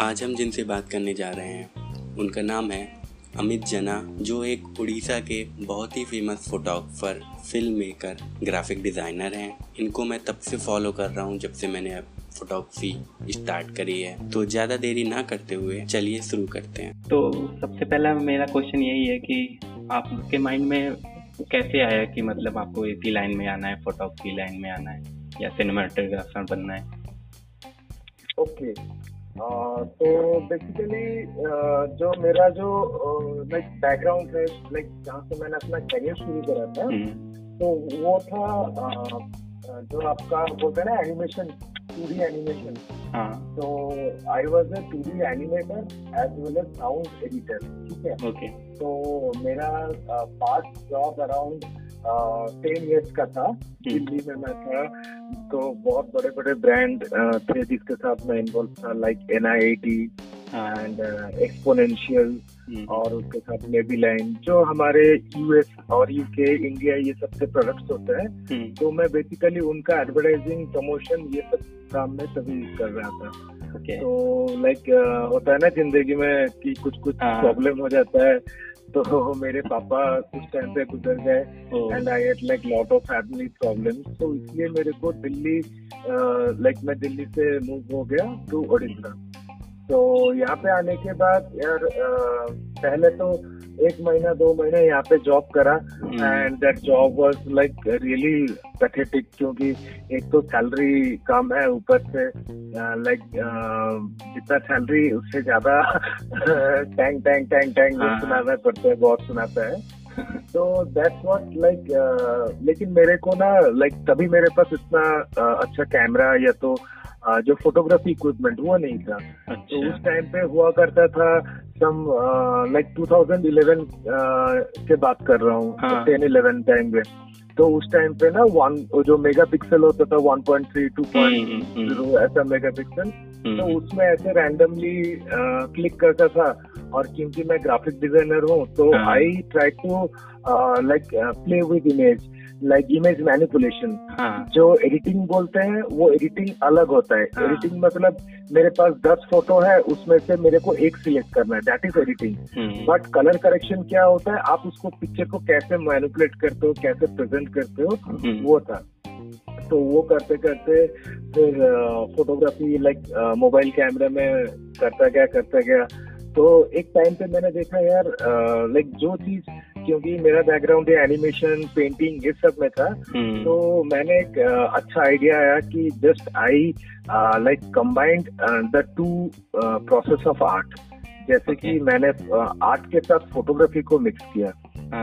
आज हम जिनसे बात करने जा रहे हैं उनका नाम है अमित जना, जो एक उड़ीसा के बहुत ही famous photographer, film maker, graphic designer हैं। इनको मैं तब से फॉलो कर रहा हूँ जब से मैंने फोटोग्राफी स्टार्ट करी है। तो ज़्यादा देरी ना करते हुए चलिए शुरू करते हैं। तो सबसे पहला मेरा क्वेश्चन यही है कि आपके माइंड में कैसे आया कि मतलब आपको इसी लाइन में आना है, फोटोग्राफी लाइन में आना है या सिनेमाटोग्राफर बनना है? ओके, तो बेसिकली जो मेरा लाइक बैकग्राउंड है, लाइक जहाँ से मैंने अपना करियर शुरू करा था, तो वो था जो आपका बोलते हैं ना एनिमेशन, 2D एनिमेशन। तो I was a 2D animator as well as sound editor. ठीक है, ओके। तो मेरा पास्ट जॉब अराउंड 10 years का था, दिल्ली में मैं था। तो बहुत बड़े बड़े ब्रांड थे जिसके साथ मैं इन्वॉल्व था, लाइक NIIT एंड एक्सपोनेंशियल, और उसके साथ नेवी लाइन, जो हमारे US और UK, इंडिया, ये सब के प्रोडक्ट्स होते हैं। तो मैं बेसिकली उनका एडवर्टाइजिंग, प्रमोशन, ये सब काम में सभी कर रहा था। Okay. तो लाइक होता है ना जिंदगी में कि कुछ प्रॉब्लम हो जाता है। तो मेरे पापा कुछ टाइम पे गुजर गए and I had like lot of family problems. तो इसलिए मेरे को दिल्ली लाइक मैं दिल्ली से मूव हो गया टू ओडिशा। तो यहाँ पे आने के बाद यार पहले तो 1-2 महीना यहाँ पे जॉब करा and that job was like really pathetic, क्योंकि एक तो सैलरी कम है, ऊपर से लाइक जितना सैलरी उससे ज्यादा टैंग सुनाना पड़ता है, बहुत सुनाता है। तो दैट्स व्हाट लाइक, लेकिन मेरे को ना लाइक तभी मेरे पास इतना अच्छा कैमरा या तो जो फोटोग्राफी इक्विपमेंट वो नहीं था। तो उस टाइम पे हुआ करता था सम लाइक 2011 के बात कर रहा हूँ, 10-11 टाइम पे। तो उस टाइम पे ना जो मेगा पिक्सल होता था 1.3, 2.0 ऐसा मेगा पिक्सल, तो उसमें ऐसे रैंडमली क्लिक करता था। और क्योंकि मैं ग्राफिक डिजाइनर हूँ तो I try to like play with image, like image manipulation. जो एडिटिंग बोलते हैं वो एडिटिंग अलग होता है। एडिटिंग मतलब मेरे पास 10 फोटो है, उसमें से मेरे को एक सिलेक्ट करना है, that is editing. But colour correction क्या होता है, आप उसको पिक्चर को कैसे मैनिपुलेट करते हो, कैसे प्रेजेंट करते हो, वो था। तो वो करते करते फिर फोटोग्राफी लाइक मोबाइल कैमरा में करता गया। तो एक टाइम पे मैंने देखा यार लाइक जो चीज, क्योंकि मेरा बैकग्राउंड है एनिमेशन, पेंटिंग, ये सब में था। तो मैंने एक अच्छा आइडिया आया कि just I like combined the two process of art, जैसे कि मैंने आर्ट के साथ फोटोग्राफी को मिक्स किया।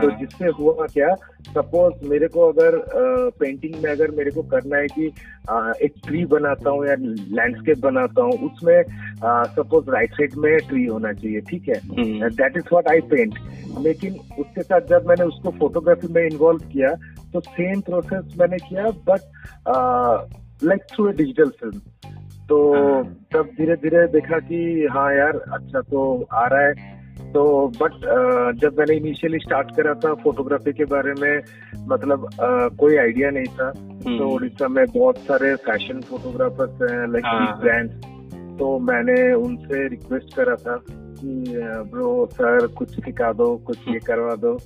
तो जिससे हुआ क्या, सपोज मेरे को अगर पेंटिंग में अगर मेरे को करना है कि एक ट्री बनाता हूँ या लैंडस्केप बनाता हूँ, उसमें सपोज राइट साइड में ट्री होना चाहिए, ठीक है, that is what I paint. लेकिन उसके साथ जब मैंने उसको फोटोग्राफी में इन्वॉल्व किया तो सेम प्रोसेस मैंने किया but like through a digital film. तो तब धीरे धीरे देखा कि हाँ यार अच्छा तो आ रहा है। तो बट जब मैंने इनिशियली स्टार्ट करा था फोटोग्राफी के बारे में, मतलब कोई आइडिया नहीं था। तो उड़ीसा में बहुत सारे फैशन फोटोग्राफर्स हैं, लाइक ब्रांड्स। तो मैंने उनसे रिक्वेस्ट करा था कि ब्रो सर कुछ सिखा दो, कुछ ये करवा दो,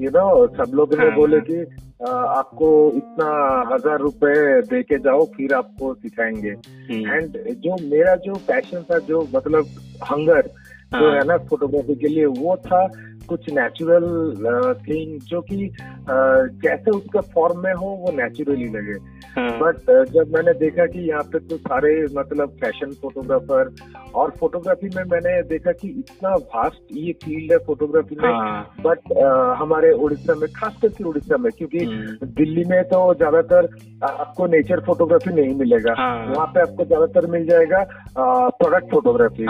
यू नो। सब लोग ने बोले कि आपको इतना 1,000 रुपए दे के जाओ फिर आपको सिखाएंगे। एंड जो मेरा जो पैशन था, जो मतलब हंगर जो है ना फोटोग्राफी के लिए, वो था कुछ नेचुरल थिंग जो कि जैसे उसका फॉर्म में हो वो नेचुरली लगे। बट जब मैंने देखा कि यहाँ पे तो सारे मतलब फैशन फोटोग्राफर, और फोटोग्राफी में मैंने देखा कि इतना वास्ट ये फील्ड है फोटोग्राफी में। बट हमारे उड़ीसा में, खास करके उड़ीसा में, क्योंकि दिल्ली में तो ज्यादातर आपको नेचर फोटोग्राफी नहीं मिलेगा, वहाँ पे आपको ज्यादातर मिल जाएगा प्रोडक्ट फोटोग्राफी।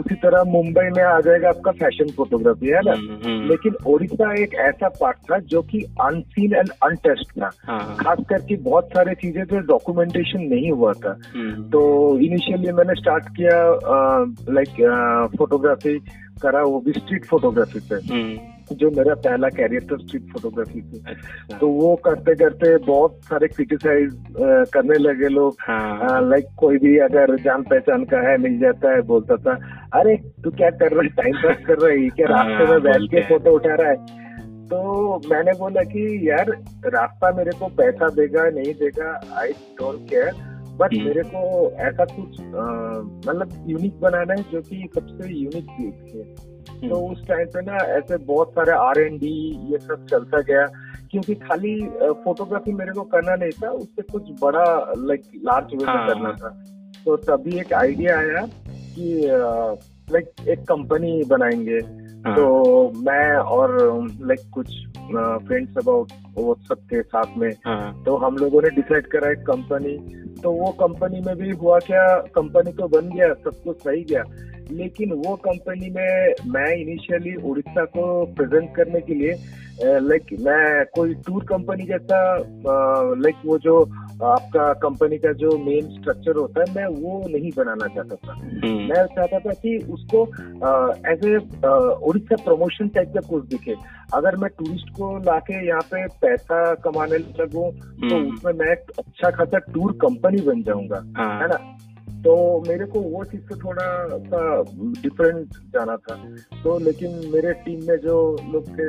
उसी तरह मुंबई में आ जाएगा आपका फैशन फोटोग्राफी, है ना। लेकिन ओडिशा एक ऐसा पार्ट था जो कि अनसीन एंड अनटच्ड था। खास करके बहुत सारे चीजें तो डॉक्यूमेंटेशन नहीं हुआ था। तो इनिशियली मैंने स्टार्ट किया लाइक फोटोग्राफी करा, वो भी स्ट्रीट फोटोग्राफी पे। जो मेरा पहला कैरियर था स्ट्रीट फोटोग्राफी से, तो वो करते करते बहुत सारे क्रिटिसाइज करने लगे लोग। लाइक कोई भी अगर जान पहचान का है मिल जाता है, बोलता था अरे तू क्या कर रहा है, टाइम पास कर रहा है क्या, रास्ते में बैठ के फोटो उठा रहा है। तो मैंने बोला कि यार रास्ता मेरे को पैसा देगा नहीं देगा, आई डोंट केयर, बट मेरे को ऐसा कुछ मतलब यूनिक बनाना है जो कि सबसे यूनिक दिखे। तो उस टाइम पे ना ऐसे बहुत सारे R&D ये सब चलता गया, क्योंकि खाली फोटोग्राफी मेरे को करना नहीं था, उससे कुछ बड़ा लाइक लार्ज वे में करना था। तो तभी एक आइडिया आया कि लाइक एक कंपनी बनाएंगे। तो मैं और लाइक कुछ फ्रेंड्स अबाउट वो सब थे साथ में, तो हम लोगों ने डिसाइड करा एक कंपनी। तो वो कंपनी में भी हुआ क्या, कंपनी तो बन गया, सब कुछ सही गया, लेकिन वो कंपनी में मैं इनिशियली उड़ीसा को प्रेजेंट करने के लिए लाइक मैं कोई टूर कंपनी जैसा लाइक वो जो आपका कंपनी का जो मेन स्ट्रक्चर होता है मैं वो नहीं बनाना चाहता था। मैं चाहता था कि उसको as a Orissa promotion type का कुछ दिखे। अगर मैं टूरिस्ट को लाके यहाँ पे पैसा कमाने लगूं तो उसमें मैं अच्छा खासा टूर कंपनी बन जाऊंगा, है ना। तो मेरे को वो चीज से थोड़ा सा डिफरेंट जाना था। तो लेकिन मेरे टीम में जो लोग थे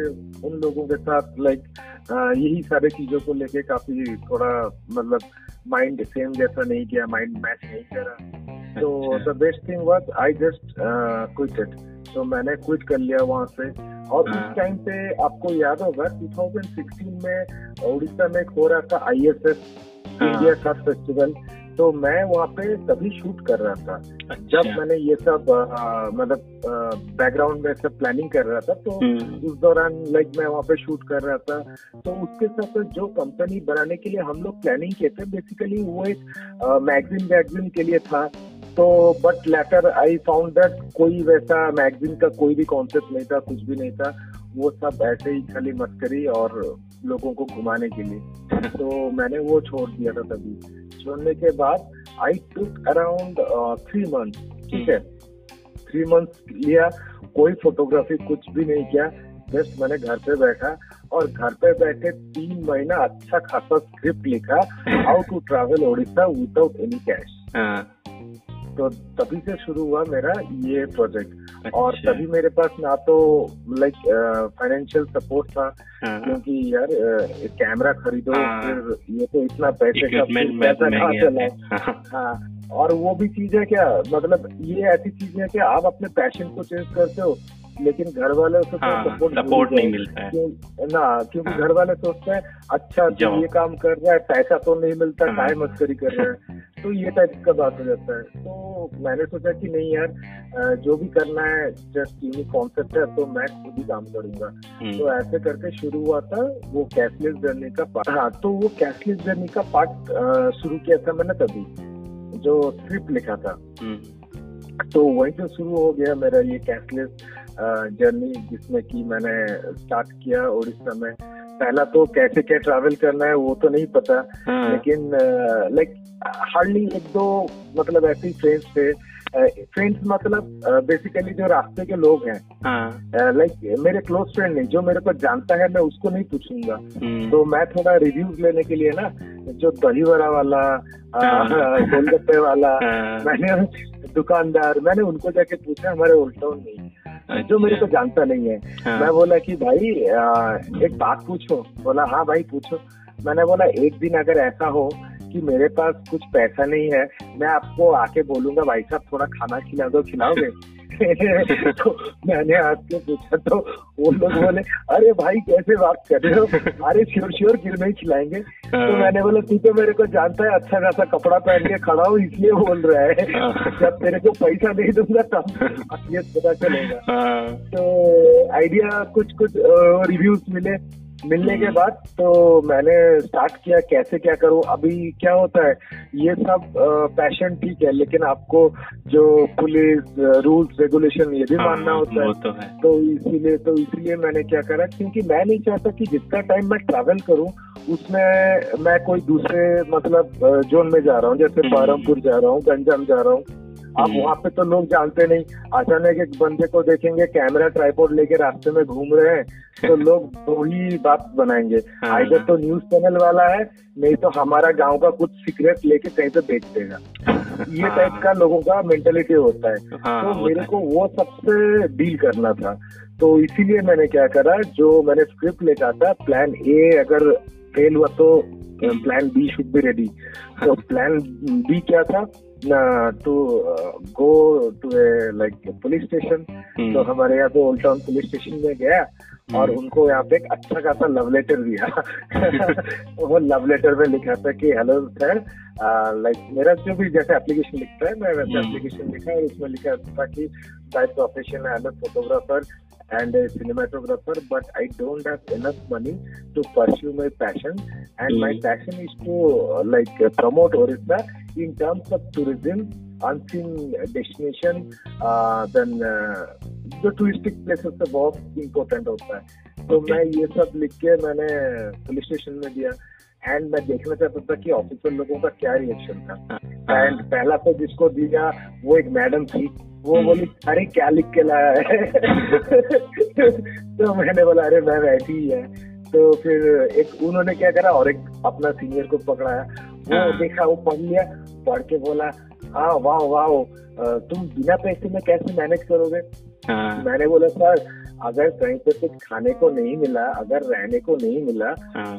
उन लोगों के साथ लाइक यही सारे चीजों को लेके काफी थोड़ा मतलब माइंड सेम जैसा नहीं किया, माइंड मैच नहीं करा। तो the best thing was I just quit it. तो मैंने क्विट कर लिया वहां से। और उस टाइम पे आपको याद होगा 2016 में उड़ीसा में हो रहा था ISF इंडिया का फेस्टिवल, तो मैं वहाँ पे तभी शूट कर रहा था। जब मैंने ये सब मतलब बैकग्राउंड में सब प्लानिंग कर रहा था, तो उस दौरान लाइक मैं वहाँ पे शूट कर रहा था। तो उसके साथ जो कंपनी बनाने के लिए हम लोग प्लानिंग किए थे बेसिकली वो एक मैगजीन के लिए था। तो but later I found that कोई वैसा मैगजीन का कोई भी कॉन्सेप्ट नहीं था, कुछ भी नहीं था, वो सब ऐसे ही खाली मस्करी और लोगों को घुमाने के लिए। तो मैंने वो छोड़ दिया था। तभी छोड़ने के बाद आई टुक अराउंड 3 months, ठीक है, 3 months लिया, कोई फोटोग्राफी कुछ भी नहीं किया, जस्ट मैंने घर पे बैठा। और घर पे बैठे 3 महीना अच्छा खासा स्क्रिप्ट लिखा, how to travel Odisha without any cash. तो तभी से शुरू हुआ मेरा ये प्रोजेक्ट। अच्छा। और तभी मेरे पास ना तो लाइक फाइनेंशियल सपोर्ट था, क्योंकि यार कैमरा खरीदो फिर ये तो इतना पैसे का पैसा कहाँ चला। और वो भी चीज है क्या, मतलब ये ऐसी चीज है कि आप अपने पैशन को चेज करते हो लेकिन घर वाले उसको सपोर्ट नहीं मिलता है ना, क्योंकि घर वाले सोचते हैं अच्छा तो ये काम कर रहा है, पैसा तो नहीं मिलता, काय मस्करी कर रहा है, तो ये टाइप का बात हो जाता है। तो मैंने सोचा कि नहीं यार जो भी करना है जस्ट यूनिक कॉन्सेप्ट है, तो मैं खुद ही काम करूंगा। तो ऐसे करके शुरू हुआ था वो कैशलेस जर्नी का पार्ट। हाँ, तो वो कैशलेस जर्नी का पार्ट शुरू किया था मैंने तभी, जो स्क्रिप्ट लिखा था। तो वहीं से शुरू हो गया मेरा ये कैशलेस जर्नी, जिसमें कि मैंने स्टार्ट किया उड़ीसा में। पहला तो कैसे क्या ट्रैवल करना है वो तो नहीं पता, लेकिन लाइक हार्डली एक दो मतलब ऐसे फ्रेंड्स थे, फ्रेंड्स मतलब बेसिकली जो रास्ते के लोग हैं, लाइक मेरे क्लोज फ्रेंड नहीं, जो मेरे को जानता है मैं उसको नहीं पूछूंगा। तो मैं थोड़ा रिव्यूज लेने के लिए ना जो दही बड़ा वाला, गोलगप्पे वाला, मैंने दुकानदार, मैंने उनको जाके पूछा हमारे ओल्ड टाउन में, जो मेरे को जानता नहीं है। मैं बोला कि भाई एक बात पूछो, बोला हाँ भाई पूछो। मैंने बोला एक दिन अगर ऐसा हो कि मेरे पास कुछ पैसा नहीं है, मैं आपको आके बोलूंगा भाई साहब थोड़ा खाना खिला दो, खिलाओगे? तो मैंने आपके पूछा तो वो लोग बोले अरे भाई कैसे बात कर रहे हो, अरे श्योर गिर में ही खिलाएंगे। तो मैंने बोला तू तो मेरे को जानता है, अच्छा खासा कपड़ा पहन के खड़ा हो इसलिए बोल रहा है, जब तेरे को पैसा नहीं दूंगा तब असलियत पता चलेगा। तो आइडिया कुछ कुछ रिव्यूज मिले, मिलने के बाद तो मैंने स्टार्ट किया कैसे क्या करूं। अभी क्या होता है ये सब पैशन ठीक है, लेकिन आपको जो पुलिस रूल्स रेगुलेशन ये भी मानना होता है, तो इसीलिए मैंने क्या करा, क्योंकि मैं नहीं चाहता कि जितना टाइम मैं ट्रैवल करूं उसमें मैं कोई दूसरे मतलब जोन में जा रहा हूं, जैसे बहरमपुर जा रहा हूं, गंजाम जा रहा हूं, अब वहाँ पे तो लोग जानते नहीं, अचानक एक बंदे को देखेंगे कैमरा ट्राइपॉड लेके रास्ते में घूम रहे हैं तो लोग दो ही बात बनाएंगे, आइदर तो न्यूज चैनल वाला है नहीं तो हमारा गांव का कुछ सीक्रेट लेके कहीं पे बेच देगा। ये टाइप का लोगों का मेंटेलिटी होता है। तो मेरे को वो सबसे डील करना था, तो इसीलिए मैंने क्या करा, जो मैंने स्क्रिप्ट लेकर आता प्लान ए अगर फेल हुआ तो plan B should be ready. तो प्लान बी क्या था to go to like police station. तो हमारे यहाँ तो ओल्ड टाउन पुलिस स्टेशन में गया और उनको यहाँ पे एक अच्छा खासा लव लेटर दिया। वो लव लेटर में लिखा था कि हेलो सर, लाइक मेरा जो भी जैसे एप्लीकेशन लिखता है मैं वैसे एप्लीकेशन लिखा है, उसमें लिखा था कि by profession I am a photographer and a cinematographer, but I don't have enough money to pursue my passion and my passion is to like promote Odisha in terms of tourism, unseen destination, then the touristic places are बहुत important होता है। तो मैं ये सब लिख के मैंने पुलिस स्टेशन में दिया एंड मैं देखना चाहता था कि ऑफिसर लोगों का क्या रिएक्शन था। एंड पहला तो जिसको दिया वो एक मैडम थी, वो बोली अरे क्या लिख के लाया है। तो मैंने बोला अरे मैम ऐसी ही है। तो फिर एक उन्होंने क्या करा और एक अपना सीनियर को पकड़ाया, वो देखा वो पढ़ लिया, पढ़ के बोला हाँ वाह वाह तुम बिना पैसे में कैसे मैनेज करोगे। मैंने बोला सर अगर कहीं पे कुछ खाने को नहीं मिला, अगर रहने को नहीं मिला,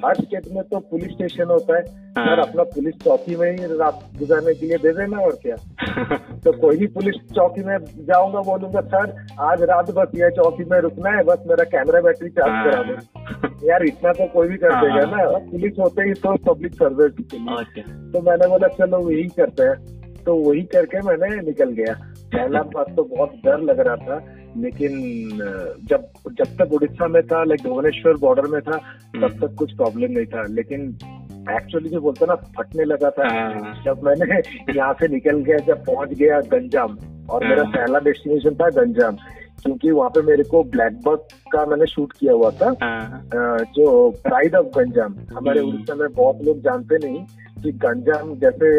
हर स्टेट में तो पुलिस स्टेशन होता है सर, अपना पुलिस चौकी में ही रात गुजारने के लिए दे देना और क्या। तो कोई भी पुलिस चौकी में जाऊंगा बोलूंगा सर आज रात बस ये चौकी में रुकना है, बस मेरा कैमरा बैटरी चार्ज करा दो। यार इतना तो कोई भी कर देगा ना, पुलिस होते ही तो पब्लिक सर्विस के लिए। तो मैंने बोला चलो यही करते हैं, तो वही करके मैंने निकल गया। पहला बात तो बहुत डर लग रहा था, लेकिन जब तक उड़ीसा में था लाइक भुवनेश्वर बॉर्डर में था तब तक कुछ प्रॉब्लम नहीं था, लेकिन एक्चुअली जो बोलता ना फटने लगा था जब मैंने यहाँ से निकल गया, जब पहुंच गया गंजाम। और मेरा पहला डेस्टिनेशन था गंजाम, क्योंकि वहाँ पे मेरे को ब्लैक बक का मैंने शूट किया हुआ था, जो प्राइड ऑफ गंजाम। हमारे उड़ीसा में बहुत लोग जानते नहीं कि गंजाम जैसे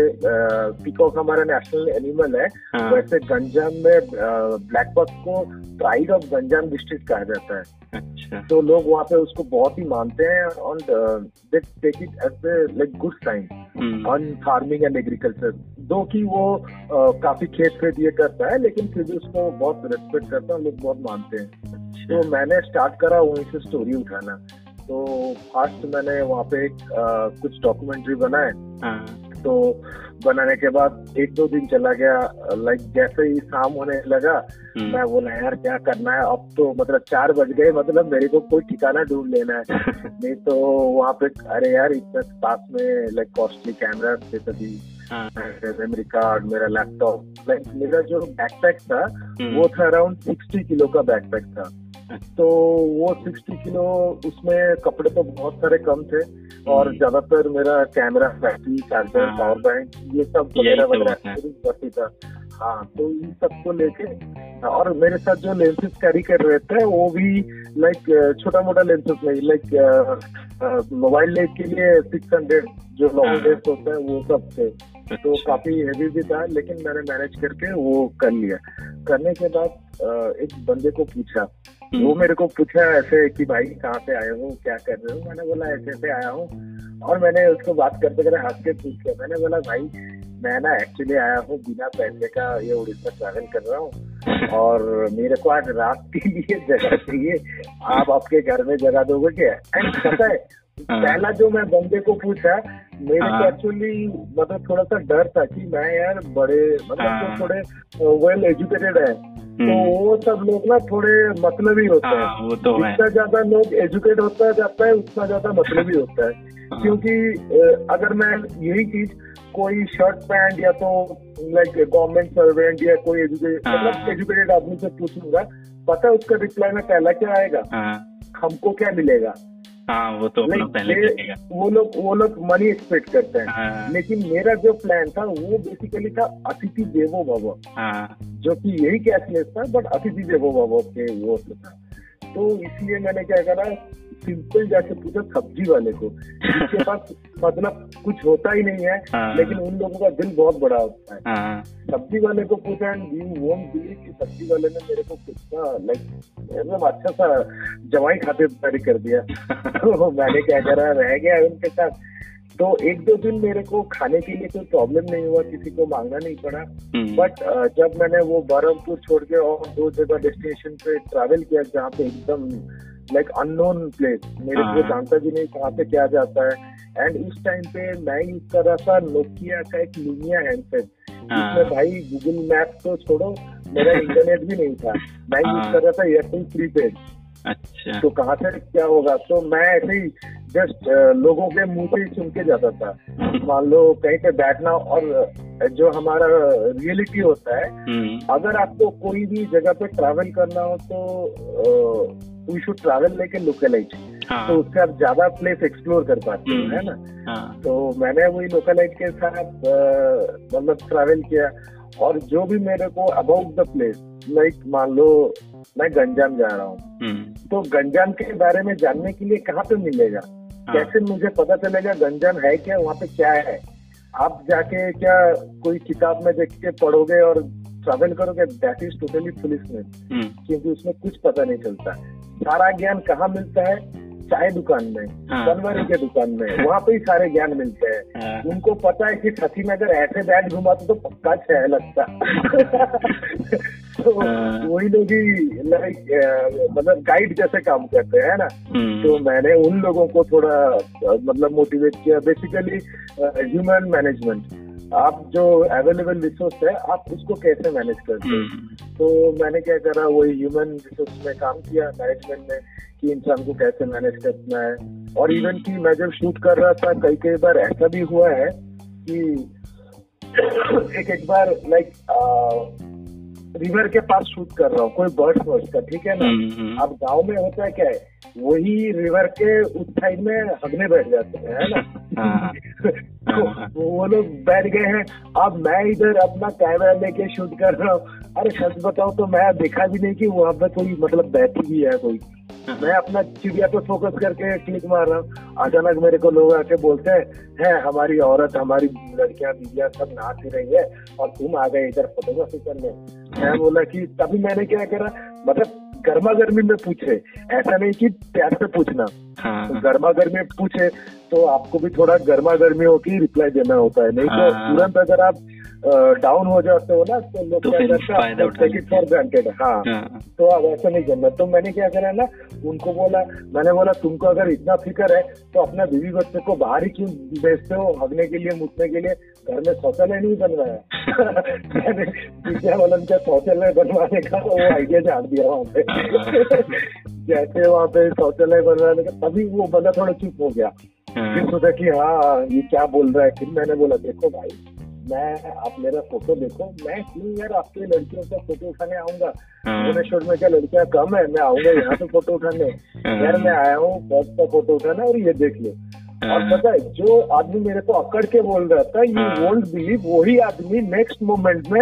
पीकॉक हमारा नेशनल एनिमल है, वैसे गंजाम में ब्लैक बक को प्राइड ऑफ गंजाम डिस्ट्रिक्ट कहा जाता है। अच्छा। तो लोग वहाँ पे उसको बहुत ही मानते हैं और they take it as a like good sign on farming and agriculture, though कि वो काफी खेत पे ये करता है लेकिन फिर भी उसको बहुत रेस्पेक्ट करता है, लोग बहुत मानते हैं। तो मैंने स्टार्ट करा वहीं से स्टोरी उठाना। तो फर्स्ट मैंने वहाँ पे कुछ डॉक्यूमेंट्री बनाए, तो बनाने के बाद एक दो दिन चला गया, लाइक जैसे ही शाम होने लगा मैं बोला यार क्या करना है अब, तो मतलब 4 बज गए, मतलब मेरे को कोई ठिकाना ढूंढ लेना है। नहीं तो वहाँ पे अरे यार इतने पास में लाइक कॉस्टली कैमरा जैसे भी मेमोरी कार्ड, मेरा लैपटॉप, लाइक मेरा जो बैकपैक था वो था अराउंड 60 किलो का बैकपैक था। तो वो 60 किलो, उसमें कपड़े तो बहुत सारे कम थे और ज्यादातर मेरा camera, battery, charger, power bank ये सब वगैरह वगैरह था। हाँ, तो इन सबको लेके और मेरे साथ जो लेंसेज कैरी कर रहे थे वो भी लाइक छोटा मोटा लेंसेज नहीं, लाइक मोबाइल लेंस के लिए 600 जो लॉन्ग लेंस होता है वो सब थे। तो काफी हेवी भी था, लेकिन मैंने मैनेज करके वो कर लिया। करने के बाद एक बंदे को पूछा, वो मेरे को पूछा ऐसे कि भाई कहाँ से आए हो, क्या कर रहे हो। मैंने बोला ऐसे ऐसे आया हूँ, और मैंने उसको बात करते करते हंस के पूछ के मैंने बोला भाई मैं ना एक्चुअली आया हूँ बिना पैसे का, ये उड़ीसा ट्रैवल कर रहा हूँ और मेरे को आज रात के लिए जगह चाहिए, आप आपके घर में जगह दोगे क्या। एंड पता है पहला जो मैं बंदे को पूछा मेरे को एक्चुअली मतलब थोड़ा सा डर था कि मैं यार बड़े मतलब थोड़े वेल एजुकेटेड है, तो वो सब लोग ना थोड़े मतलबी होते हैं, जितना ज्यादा लोग एजुकेट होता जाता है उतना ज्यादा मतलबी होता है। क्योंकि अगर मैं यही चीज कोई शर्ट पैंट या तो लाइक गवर्नमेंट सर्वेंट या कोई एजुकेटेड आदमी से पूछूंगा, पता है उसका रिप्लाई में पहला क्या आएगा, हमको क्या मिलेगा। वो तो वो लोग मनी एक्सपेक्ट करते हैं, लेकिन मेरा जो प्लान था वो बेसिकली था अतिथि देवो भव, जो कि यही कैशलेस था बट अतिथि देवो भव के वो था। तो इसलिए मैंने क्या करा सिंपल जाके पूछा सब्जी वाले को जिसके पास मतलब कुछ होता ही नहीं है, लेकिन उन लोगों का दिल बहुत बड़ा होता है। सब्जी वाले को पूछा एंड यू वोंट बिलीव कि सब्जी वाले ने मेरे को कितना लाइक अच्छा सा जवाई खातिर कर दिया। तो मैंने क्या करा, रह गया उनके साथ। तो एक दो दिन मेरे को खाने के लिए कोई प्रॉब्लम नहीं हुआ, किसी को मांगना नहीं पड़ा। बट जब मैंने वो बरहमपुर छोड़ के और दो जगह डेस्टिनेशन पे ट्रैवल किया जहाँ पे एकदम लाइक अननोन प्लेस, मेरे को जानता भी नहीं कहाँ पे क्या जाता है। एंड उस टाइम पे मैं यूज कर रहा था नोकिया का एक लुनिया हैंडसेट, जिसमें भाई गूगल मैप तो छोड़ो, मेरा इंटरनेट भी नहीं था। मैं यूज कर रहा था एयरटेल प्रीपेड। अच्छा, तो कहाँ से क्या होगा। तो मैं ऐसे ही जस्ट लोगों के मुंह से ही सुन के जाता था। मान लो कहीं पे बैठना, और जो हमारा रियलिटी होता है, अगर आपको कोई भी जगह पे ट्रैवल करना हो तो वी शुड ट्रैवल लेके लोकलाइट, तो उससे आप ज्यादा प्लेस एक्सप्लोर कर पाते हो, है ना। तो मैंने वही लोकलाइट के साथ मतलब ट्रैवल किया, और जो भी मेरे को अबाउट द प्लेस, लाइक मान लो मैं गंजाम जा रहा हूँ, तो गंजाम के बारे में जानने के लिए कहाँ पे मिलेगा, कैसे मुझे पता चलेगा गंजाम है क्या, वहाँ पे क्या है। आप जाके क्या कोई किताब में देख के पढ़ोगे और ट्रैवल करोगे, दैट इज टोटली फुलिशनेस, क्योंकि उसमें कुछ पता नहीं चलता। सारा ज्ञान कहाँ मिलता है, चाय दुकान में, बनवारी के दुकान में, वहाँ पे ही सारे ज्ञान मिलते हैं। उनको पता है कि सची में अगर ऐसे बैट घुमाते तो पक्का छह लगता। तो वही लोग ही लाइक मतलब गाइड जैसे काम करते हैं ना। तो मैंने उन लोगों को थोड़ा मतलब मोटिवेट किया। बेसिकली ह्यूमन मैनेजमेंट, आप जो अवेलेबल रिसोर्स है आप उसको कैसे मैनेज करते हो। तो मैंने क्या करा, वही ह्यूमन रिसोर्स में काम किया, मैनेजमेंट में, कि इंसान को कैसे मैनेज करना है। और इवन कि मैं जब शूट कर रहा था, कई कई बार ऐसा भी हुआ है कि एक बार लाइक रिवर के पास शूट कर रहा हूँ, कोई बर्ड्स वर्ड्स का, ठीक है ना। अब गांव में होता है क्या है, वही रिवर के उस साइड में हगने बैठ जाते हैं, है ना। तो वो लोग बैठ गए हैं। अब मैं इधर अपना कैमरा लेके शूट कर रहा हूँ। अरे सच बताओ तो मैं देखा भी नहीं कि वहाँ पे कोई मतलब बैठी भी है कोई। मैं अपना चिड़िया पे फोकस करके क्लिक मार रहा हूँ, अचानक मेरे को लोग आके बोलते हैं हमारी औरत, हमारी लड़कियां, बीवियां सब नहा रही है और तुम आ गए इधर फोटोग्राफी करने। मैं बोला कि तभी मैंने क्या करा, मतलब गर्मा गर्मी में पूछे, ऐसा नहीं कि प्यार से पूछना। तो गर्मा गर्मी में पूछे तो आपको भी थोड़ा गर्मा गर्मी होकर रिप्लाई देना होता है, नहीं तो तुरंत अगर आप डाउन हो जाते हो ना तो लोग क्या करते हैं। हाँ, तो अब ऐसा नहीं करना। तो मैंने क्या करा ना, उनको बोला, मैंने बोला तुमको अगर इतना फिक्र है तो अपना बीवी बच्चे को बाहर ही क्यों भेजते हो हगने के लिए, मुतने के लिए, घर में शौचालय नहीं बनवाया। विद्यावलन का शौचालय बनवाने का वो आइडिया झाड़ दिया वहाँ पे। जैसे वहाँ पे शौचालय बनवाने का, तभी वो बंदा थोड़ा चुप हो गया। फिर सोचा कि हाँ ये क्या बोल रहा है। फिर मैंने बोला देखो भाई, मैं आप मेरा फोटो देखो, मैं क्यों यार आपके लड़कियों से फोटो उठाने आऊंगा। भुवनेश्वर में क्या लड़कियां कम है, मैं आऊंगा यहाँ से फोटो उठाने, यार मैं आया हूँ बॉस का फोटो उठाना, और ये देख लो। और पता है जो आदमी मेरे को अकड़ के बोल रहा था, यू वोंट बिलीव, वही आदमी नेक्स्ट मोमेंट में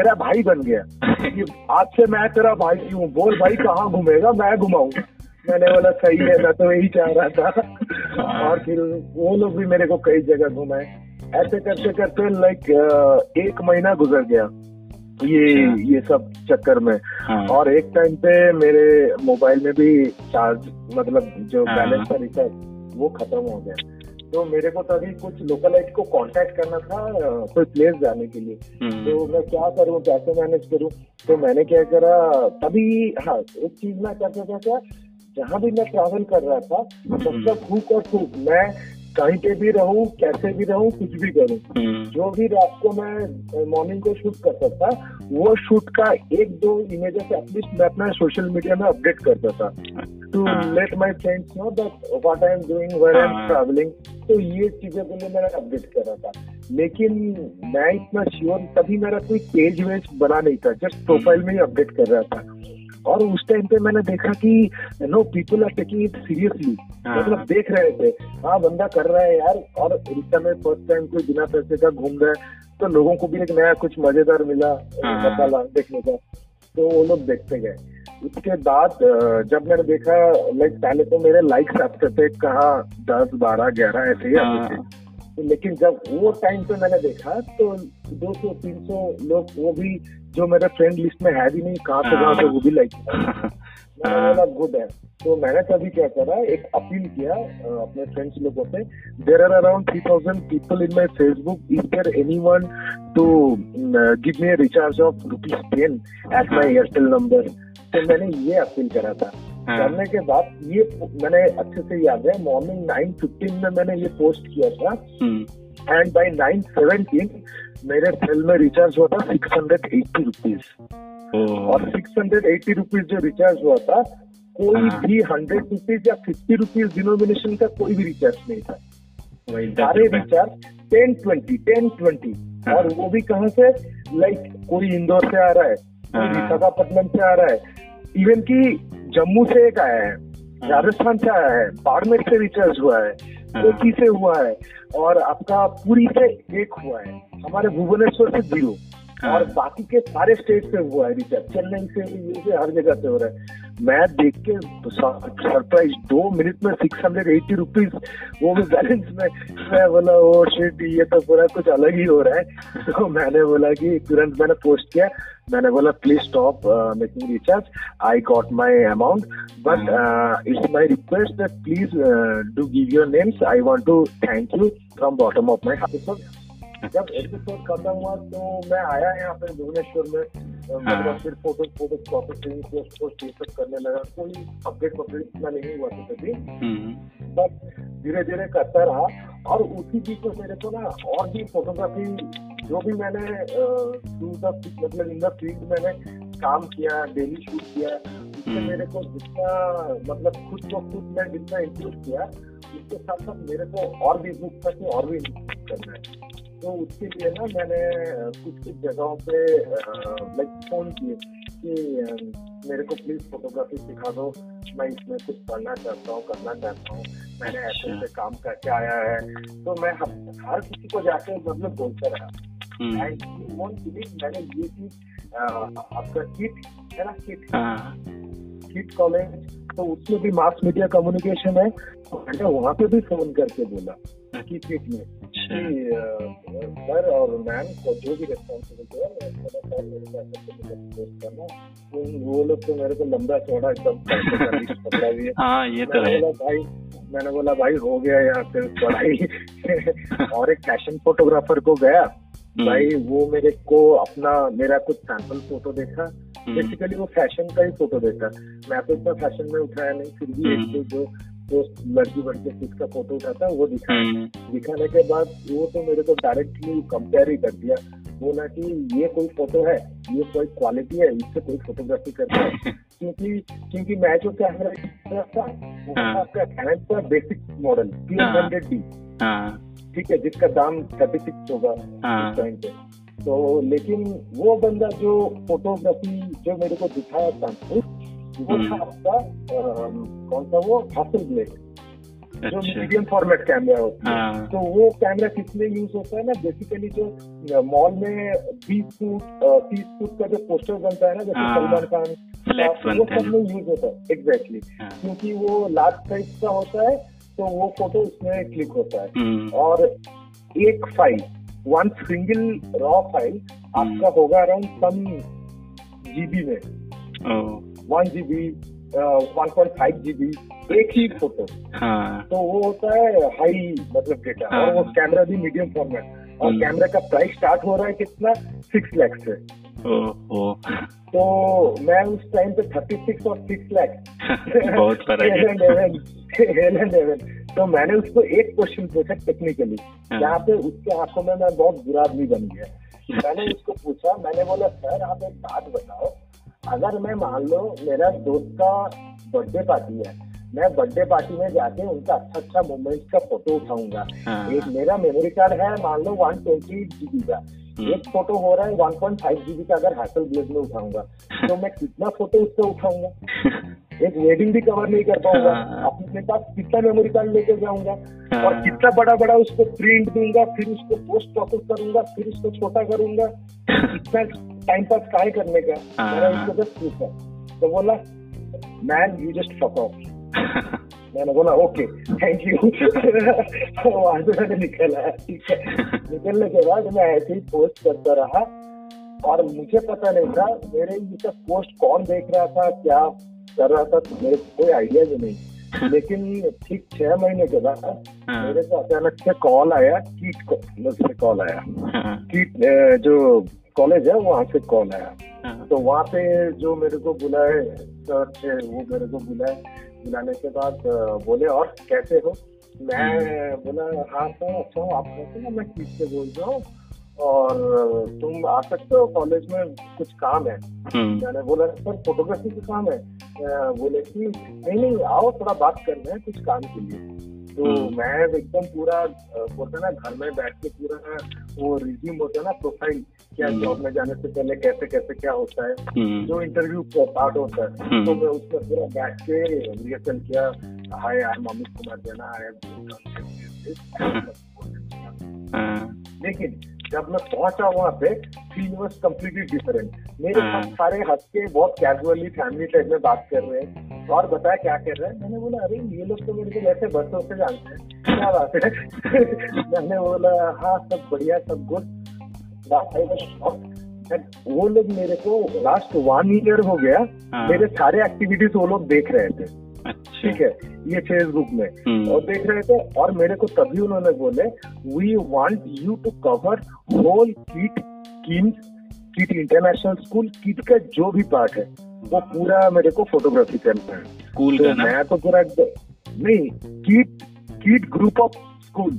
मेरा भाई बन गया कि आज से मैं तेरा भाई हूँ, बोल भाई कहाँ घूमेगा, मैं घुमाऊंगा। मैंने बोला सही है, मैं तो यही चाह रहा था। और फिर वो लोग भी मेरे को कई जगह घुमाए। ऐसे करते करते लाइक एक महीना गुजर गया ये सब चक्कर में। और एक टाइम पे मेरे मोबाइल में भी चार्ज मतलब जो बैलेंस था रिचार्ज वो खत्म हो गया। तो मेरे को तभी कुछ लोकलाइट को कांटेक्ट करना था कोई प्लेस जाने के लिए। तो मैं क्या करूँ, कैसे मैनेज करूँ। तो मैंने क्या करा तभी, हाँ एक चीज मैं करता था क्या, जहाँ भी मैं ट्रैवल कर रहा था मतलब हुक और हुक, मैं कहीं पे भी रहूं, कैसे भी रहूं, कुछ भी करूं। जो भी रात को मैं मॉर्निंग को शूट करता था, वो शूट का एक दो इमेजेस एटलीस्ट मैं अपना सोशल मीडिया में अपडेट करता था, to let my friends know that what I am doing, where I am travelling. तो ये चीजों के लिए मैंने अपडेट करा था। लेकिन मैं इतना श्योर, तभी मेरा कोई पेज वेज बना नहीं था, जस्ट प्रोफाइल में ही अपडेट कर रहा था। और उस टाइम पे मैंने देखा कि no people are taking it seriously, मतलब देख रहे थे हाँ बंदा कर रहा है यार। और उड़ीसा में फर्स्ट टाइम कोई बिना पैसे का घूम रहा है, तो लोगों को भी एक नया कुछ मजेदार मिला, पता देखने का। तो वो लोग देखते गए। उसके बाद जब मैंने देखा लाइक पहले तो मेरे लाइक्स आते थे कहाँ 10, 12, 11 ऐसे ही आते थे, लेकिन जब वो टाइम पे मैंने देखा तो 200-300 लोग वो भी जो मेरे फ्रेंड लिस्ट में है भी नहीं कहाँ से गए, वो भी लाइक मेरा गुड है। तो मैंने तभी क्या करा, एक अपील किया अपने फ्रेंड्स लोगों से, there are around 3000 people in my Facebook, is there anyone to give me a recharge of ₹10 at my Airtel number. तो मैंने ये अपील करा था। करने के बाद ये मैंने अच्छे से याद है मॉर्निंग 9:15 में मैंने ये पोस्ट किया था एंड बाय 9:17 मेरे सेल में रिचार्ज हुआ था ₹680। और ₹680 जो रिचार्ज हुआ था, कोई भी ₹100 या ₹50 डिनोमिनेशन का कोई भी रिचार्ज नहीं था, सारे रिचार्ज 10-20 और वो भी कहाँ से, लाइक कोई इंदौर से आ रहा है, कोई विशाखापट्टनम से आ रहा है, इवन की जम्मू से एक आया है, राजस्थान से आया है, बाड़मेर से रिचार्ज हुआ है, कोची से हुआ है, और आपका पुरी से एक हुआ है, हमारे भुवनेश्वर से 0 और बाकी के सारे स्टेट से हुआ है रिचार्ज, चेन्नई से हर जगह से हो रहा है। मैं देख के सरप्राइज, 2 मिनट में ₹680 वो भी बैलेंस में, मैं बोला ओ शिट, ये तो पूरा कुछ अलग ही हो रहा है। तो मैंने बोला कि तुरंत मैंने पोस्ट किया, मैंने बोला please stop making recharge, I got my amount, but it's my request that please do give your names, I want to thank you from bottom of my heart. जब एपिसोड खत्म हुआ तो मैं आया यहाँ पे भुवनेश्वर में, फिर फोटो करने लगा, कोई अपडेट इतना नहीं हुआ था तभी, बट धीरे धीरे करता रहा। और उसी चीज को मेरे को ना और भी फोटोग्राफी जो भी मैंने मतलब इन द फील्ड मैंने काम किया, डेली शूट किया, उससे मेरे को जितना मतलब खुद को खुद मैं जितना इंक्लूड किया, उसके साथ साथ मेरे को और भी बुक करके और भी इंक्लूड करना है। तो उसके लिए ना मैंने कुछ कुछ जगहों पे लाइक फोन किए कि मेरे को प्लीज फोटोग्राफी सिखा दो, मैं इसमें कुछ पढ़ना चाहता हूँ, करना चाहता हूँ, मैंने ऐसे ऐसे काम करके आया है। तो मैं हर किसी को जाके मतलब बोलता रहा। एंड मैंने ये चीज आपका किट है ना, किट कॉलेज, तो उसमें भी मास मीडिया कम्युनिकेशन है, मैंने वहाँ पे भी फोन करके बोला कि किट में सर और मैम को जो भी रेस्पॉन्सिबिलिटी है, वो लोग तो मेरे को लंबा चौड़ा एकदम पकड़ा दिए। मैंने बोला भाई हो गया यहाँ से पढ़ाई। और एक फैशन फोटोग्राफर को गया भाई, वो मेरे को अपना मेरा कुछ सैंपल फोटो देखा, बेसिकली वो फैशन का ही फोटो देखा, मैं तो इतना फैशन में उठाया नहीं, फिर भी एक जो लड़की बड़के किसका फोटो उठाता वो दिखाने के बाद वो तो मेरे को डायरेक्टली कंपेयर ही कर दिया, बोला कि ये कोई फोटो है, ये कोई क्वालिटी है, इससे कोई फोटोग्राफी करता है। क्योंकि मैं जो कैमरा था वो आपका कैनन का बेसिक मॉडल 300D, ठीक है, जिसका दाम 36 होगा उस टाइम पे। तो लेकिन वो बंदा जो फोटोग्राफी जो मेरे को दिखाया था वो था आपका कौन सा वो हासिल ब्लेड, जो मीडियम फॉर्मेट कैमरा होता है। तो वो कैमरा किसमें यूज होता है ना, बेसिकली जो मॉल में 20 फुट 30 फुट का जो पोस्टर बनता है ना, जैसे सलमान खान, वो सब में यूज होता है। एग्जैक्टली, क्योंकि वो लार्ज साइज का होता है तो वो फोटो उसमें क्लिक होता है। और एक file, one single raw file आपका होगा अराउंड सम जीबी में, 1 GB 1.5 GB एक ही फोटो। तो वो होता है हाई मतलब डेटा, और वो कैमरा भी मीडियम फॉर्मेट, और कैमरा का प्राइस स्टार्ट हो रहा है कितना 6 लाख से। तो मैं उस टाइम पे 36 और 6 लाख बहुत फर्क। तो मैंने उसको एक क्वेश्चन पूछा टेक्निकली, यहाँ पे उसके आंखों में मैं बहुत बुरा आदमी बन गया। मैंने उसको पूछा, मैंने बोला सर आप एक बात बताओ, अगर मैं मान लो मेरा दोस्त का बर्थडे पार्टी है, मैं बर्थडे पार्टी में जाके उनका अच्छा अच्छा मोमेंट्स का फोटो उठाऊंगा, एक मेरा मेमोरी कार्ड है मान लो 120 GB का, एक फोटो हो रहा है 1.5 GB का, अगर हासिल ब्लेड में उठाऊंगा तो मैं कितना फोटो उससे उठाऊंगा, एक वेडिंग भी कवर नहीं कर पाऊंगा, अपने पास कितना मेमोरी कार्ड लेके जाऊंगा, और कितना बड़ा बड़ा उसको प्रिंट दूंगा, फिर उसको पोस्ट प्रोसेस करूंगा, फिर उसको छोटा करूंगा, इतना टाइम पास काहे करने का। मैंने उसको जब पूछा तो बोला man you just fuck off. मैंने बोला ओके थैंक यू. मैंने निकला. ठीक है, निकलने के बाद मैं ऐसे ही पोस्ट करता रहा और मुझे पता नहीं था मेरे ये सब पोस्ट कौन देख रहा था, क्या कर रहा था, मेरे कोई आइडिया भी नहीं. लेकिन ठीक 6 महीने के बाद मेरे को अचानक से कॉल आया, कीट जो कॉलेज है वहाँ से कॉल आया. तो वहाँ पे जो मेरे को बुलाए सर थे, वो मेरे को बुलाने के बाद बोले और कैसे हो. मैं बोला हाँ सर अच्छा हूँ, आप कैसे हो. मैं कीट से बोल रहा हूँ और तुम आ सकते हो कॉलेज में, कुछ काम है. मैंने बोला सर फोटोग्राफी का काम है. बोले कि नहीं आओ थोड़ा बात करना है कुछ काम के लिए. तो मैं एकदम पूरा बोलता ना घर में बैठ के पूरा वो रिज्यूम होता ना प्रोफाइल, क्या जॉब में जाने से पहले कैसे कैसे क्या होता है, जो इंटरव्यू का पार्ट होता है, तो मैं उसमें पूरा बैठ के रिहर्सल किया. Hi I am Amit Kumar Jana, I M. लेकिन जब मैं पहुंचा वहाँ पे फील वॉज कम्प्लीटली डिफरेंट. मेरे साथ सारे हंस के बहुत कैजुअली फैमिली टाइप में बात कर रहे हैं और बताया क्या कर रहे हैं. मैंने बोला अरे ये लोग तो मेरे को वैसे बरसों से जानते हैं, क्या बात है. मैंने बोला हाँ सब बढ़िया सब गुड. वो लोग मेरे को लास्ट 1 ईयर हो गया मेरे सारे एक्टिविटीज वो लोग देख रहे थे. ठीक है, ये फेसबुक में और देख रहे थे. और मेरे को तभी उन्होंने बोले we want you to cover whole KIIT international school, KIIT का जो भी पार्ट है वो पूरा मेरे को फोटोग्राफी करना है स्कूल का. मैं तो पूरा नहीं कीट ग्रुप ऑफ स्कूल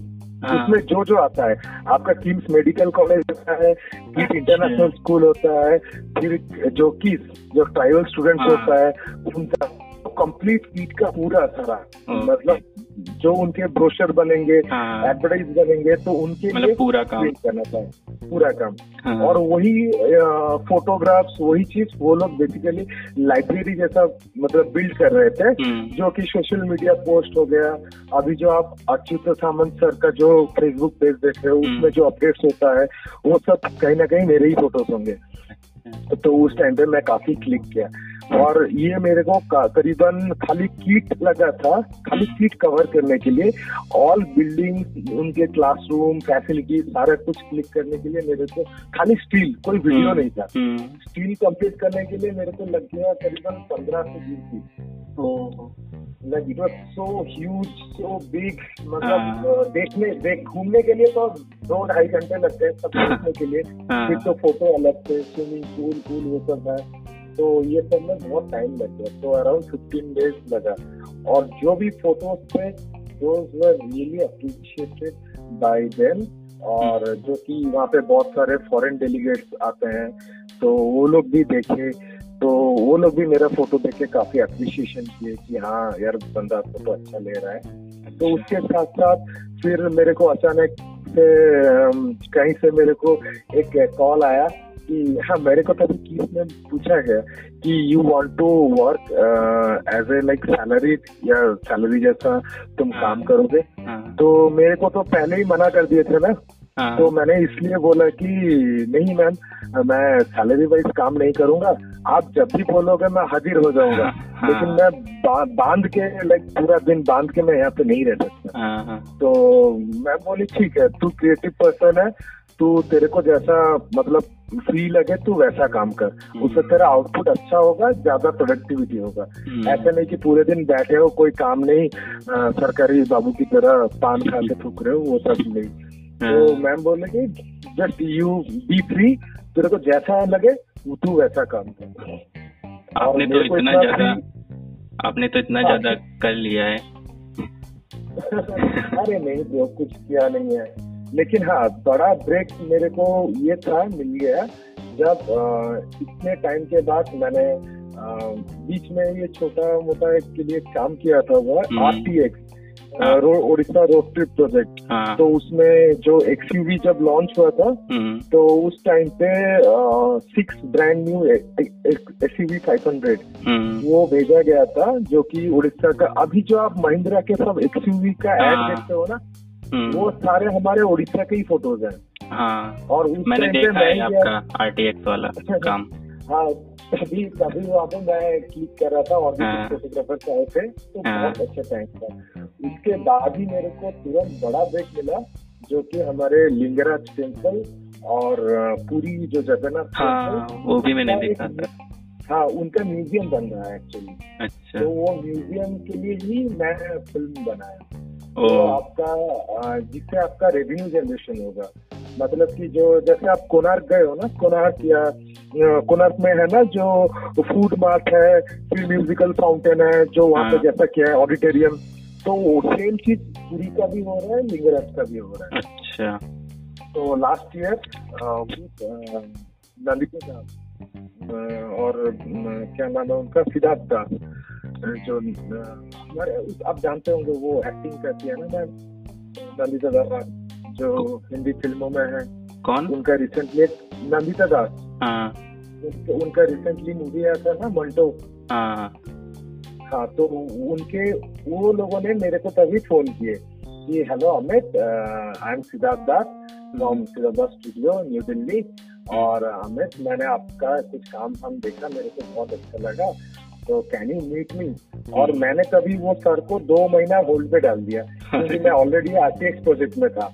उसमें जो जो आता है आपका किम्स मेडिकल कॉलेज होता है, किट इंटरनेशनल स्कूल होता है, फिर जो किस जो ट्राइबल स्टूडेंट्स होता है उनका कंप्लीट कीट का पूरा सारा मतलब जो उनके ब्रोशर बनेंगे एडवर्टाइज बनेंगे तो उनके लिए पूरा काम करना था, पूरा काम. और वही फोटोग्राफ्स वही चीज वो लोग बेसिकली लाइब्रेरी जैसा मतलब बिल्ड कर रहे थे, जो कि सोशल मीडिया पोस्ट हो गया. अभी जो आप अच्युत सामंत सर का जो फेसबुक पेज देख रहे हो उसमें जो अपडेट्स होता है वो सब कहीं ना कहीं मेरे ही फोटोज होंगे. तो उस टाइम पे मैं काफी क्लिक किया और ये मेरे को करीबन खाली कीट लगा था, खाली कीट कवर करने के लिए ऑल बिल्डिंग उनके क्लासरूम फैसिलिटी सारा कुछ क्लिक करने के लिए मेरे को खाली स्टील, कोई वीडियो नहीं था. स्टील कंप्लीट करने के लिए मेरे को लग गया करीबन 15 से 20 दिन. तो like it was so huge so big, मतलब घूमने के लिए तो 2-2.5 घंटे लगते हैं सब देखने के लिए, फिर तो फोटो अलग थे, स्विमिंग पूल वो सब है, तो ये सब में बहुत टाइम लग गया. तो अराउंड 15 डेज लगा और जो भी फोटोज थे those were really appreciated by them. और जो कि वहाँ पे बहुत सारे फॉरेन डेलीगेट्स आते हैं तो वो लोग भी देखे, तो वो लोग भी मेरा फोटो देखे काफी अप्रिशिएशन किए कि हाँ यार बंदा फोटो अच्छा ले रहा है. तो उसके साथ साथ फिर मेरे को अचानक से कहीं से मेरे को एक कॉल आया कि हाँ मेरे को तभी किस में पूछा गया कि you want to work as a like salary जैसा तुम काम करोगे. तो मेरे को तो पहले ही मना कर दिए थे ना, तो मैंने इसलिए बोला कि नहीं मैम मैं सैलरी वाइज काम नहीं करूंगा, आप जब भी बोलोगे मैं हाजिर हो जाऊंगा. लेकिन मैं बांध के लाइक पूरा दिन बांध के मैं यहाँ पे नहीं रह सकता. तो मैं बोली ठीक है, तू क्रिएटिव पर्सन है, तू तेरे को जैसा मतलब फ्री लगे तू वैसा काम कर, उससे तेरा आउटपुट अच्छा होगा, ज्यादा प्रोडक्टिविटी होगा. ऐसा नहीं कि पूरे दिन बैठे हो कोई काम नहीं, सरकारी बाबू की तरह पान खा के थूक रहे हो, वो सब नहीं. तो मैम बोले कि जस्ट यू बी फ्री, तेरे को जैसा लगे तू वैसा काम कर. आपने तो इतना ज्यादा कर लिया है. अरे नहीं ब्रो, कुछ किया नहीं है. लेकिन हाँ बड़ा ब्रेक मेरे को ये था मिल गया जब इतने टाइम के बाद मैंने बीच में ये छोटा मोटा के लिए काम किया था वो RTX Odisha road trip project. तो उसमें जो XUV जब लॉन्च हुआ था तो उस टाइम पे 6 ब्रांड न्यू XUV 500 वो भेजा गया था, जो कि उड़ीसा का अभी जो आप महिंद्रा के सब XUV का एड देखते हो ना वो सारे हमारे उड़ीसा के ही फोटोज हैं. और उस मैंने देखा है आपका RTX वाला काम. हाँ तभी तभी वापस मैं क्लिक कर रहा था और भी फोटोग्राफर्स आए थे तो बहुत अच्छा टाइम था। उसके बाद ही मेरे को तुरंत बड़ा ब्रेक मिला जो कि हमारे लिंगराज टेम्पल और पूरी जो जगन्नाथ वो भी मैंने देखा था। हाँ, उनका म्यूजियम बन रहा है एक्चुअली। अच्छा। तो वो म्यूजियम के लिए ही मैं फिल्म बनाया। तो आपका जिससे आपका रेवेन्यू जनरेशन होगा, मतलब कि जो जैसे आप कोणार्क गए हो ना, कोणार्क या कोणार्क में है ना जो फूड मार्ट है, फिर म्यूजिकल फाउंटेन है जो वहाँ पे जैसा किया है ऑडिटोरियम, तो सेम चीज पूरी का भी हो रहा है, लिंगराज का भी हो रहा है। अच्छा। तो लास्ट ईयर नंदिता दास और क्या नाम है उनका, सिद्धार्थ दास, जो हमारे आप जानते होंगे वो एक्टिंग करती है ना मैम, नंदिता दास जो हिंदी फिल्मों में है। कौन? उनका रिसेंटली नंदिता दास। उनका रिसेंटली मूवी आया था ना मंटो। हाँ, तो उनके वो लोगों ने मेरे को तभी फोन किए कि hello Amit, I am Siddharth Das from Siddharth studio new Delhi, और अमित मैंने आपका कुछ काम हम देखा, मेरे को बहुत अच्छा लगा, तो कैन यू मीट मी। और मैंने कभी वो सर को 2 महीना होल्ड पे डाल दिया क्योंकि मैं ऑलरेडी आरटीएक्स प्रोजेक्ट में था।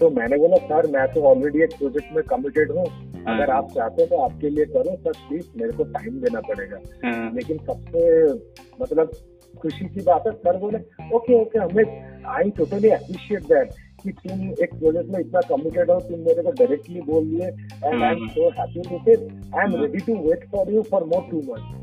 तो मैंने बोला सर मैं तो ऑलरेडी एक प्रोजेक्ट में कमिटेड हूँ, अगर आप चाहते तो आपके लिए करो सर, प्लीज मेरे को टाइम देना पड़ेगा। लेकिन सबसे मतलब खुशी की बात है सर बोले okay okay Amit, I totally appreciate that कि तुम एक प्रोजेक्ट में इतना कमिटेड हो, तुम मेरे को डायरेक्टली बोल दिए, and I am so happy with it, I am ready to wait for you for more 2 months।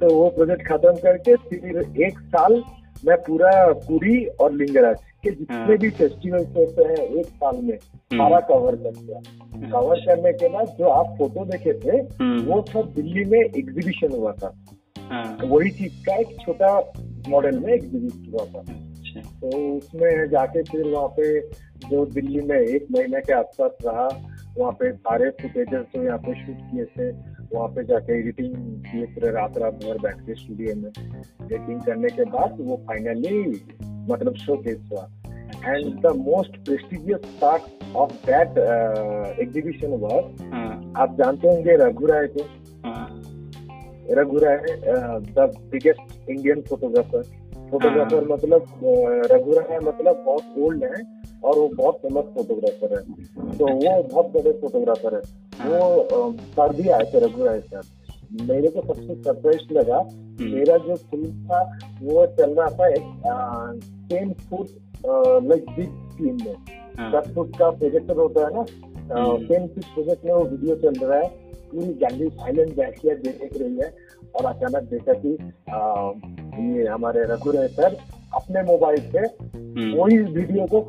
तो वो प्रोजेक्ट खत्म करके फिर 1 साल मैं पूरा पूरी और लिंगराज के जितने भी फेस्टिवल्स होते हैं 1 साल में सारा कवर कर दिया। कवर करने के बाद जो आप फोटो देखे थे वो सब दिल्ली में एग्जीबिशन हुआ था, वही चीज का एक छोटा मॉडल में एग्जीबिशन हुआ था। तो उसमें जाके फिर वहाँ पे जो दिल्ली में 1 महीने के आसपास रहा, वहाँ पे सारे फुटेजर्स जो यहाँ पे शूट किए थे वहाँ पे जाके एडिटिंग किए, पूरे रात भर बैठ के स्टूडियो में एडिटिंग करने के बाद वो फाइनली मतलब शोकेस हुआ। And the most prestigious part of that exhibition was, आप जानते होंगे रघु राय को, Raghu Rai the biggest Indian photographer मतलब रघु राय मतलब बहुत ओल्ड है और वो बहुत फेमस फोटोग्राफर है, तो वो बहुत बड़े फोटोग्राफर है। वो सर भी आए थे, रघु राय सर। मेरे को सबसे सरप्राइज लगा, मेरा जो फिल्म था वो चल रहा था एक 10 फुट लाइक बिग स्क्रीन में, 10 फुट का प्रोजेक्टर होता है ना, 10 फुट प्रोजेक्ट में वो वीडियो चल रहा है, पूरी गैलरी साइलेंट बैठ के देख रही है। और अचानक देखा कि ये हमारे रघु राय सर अपने मोबाइल से वही वीडियो को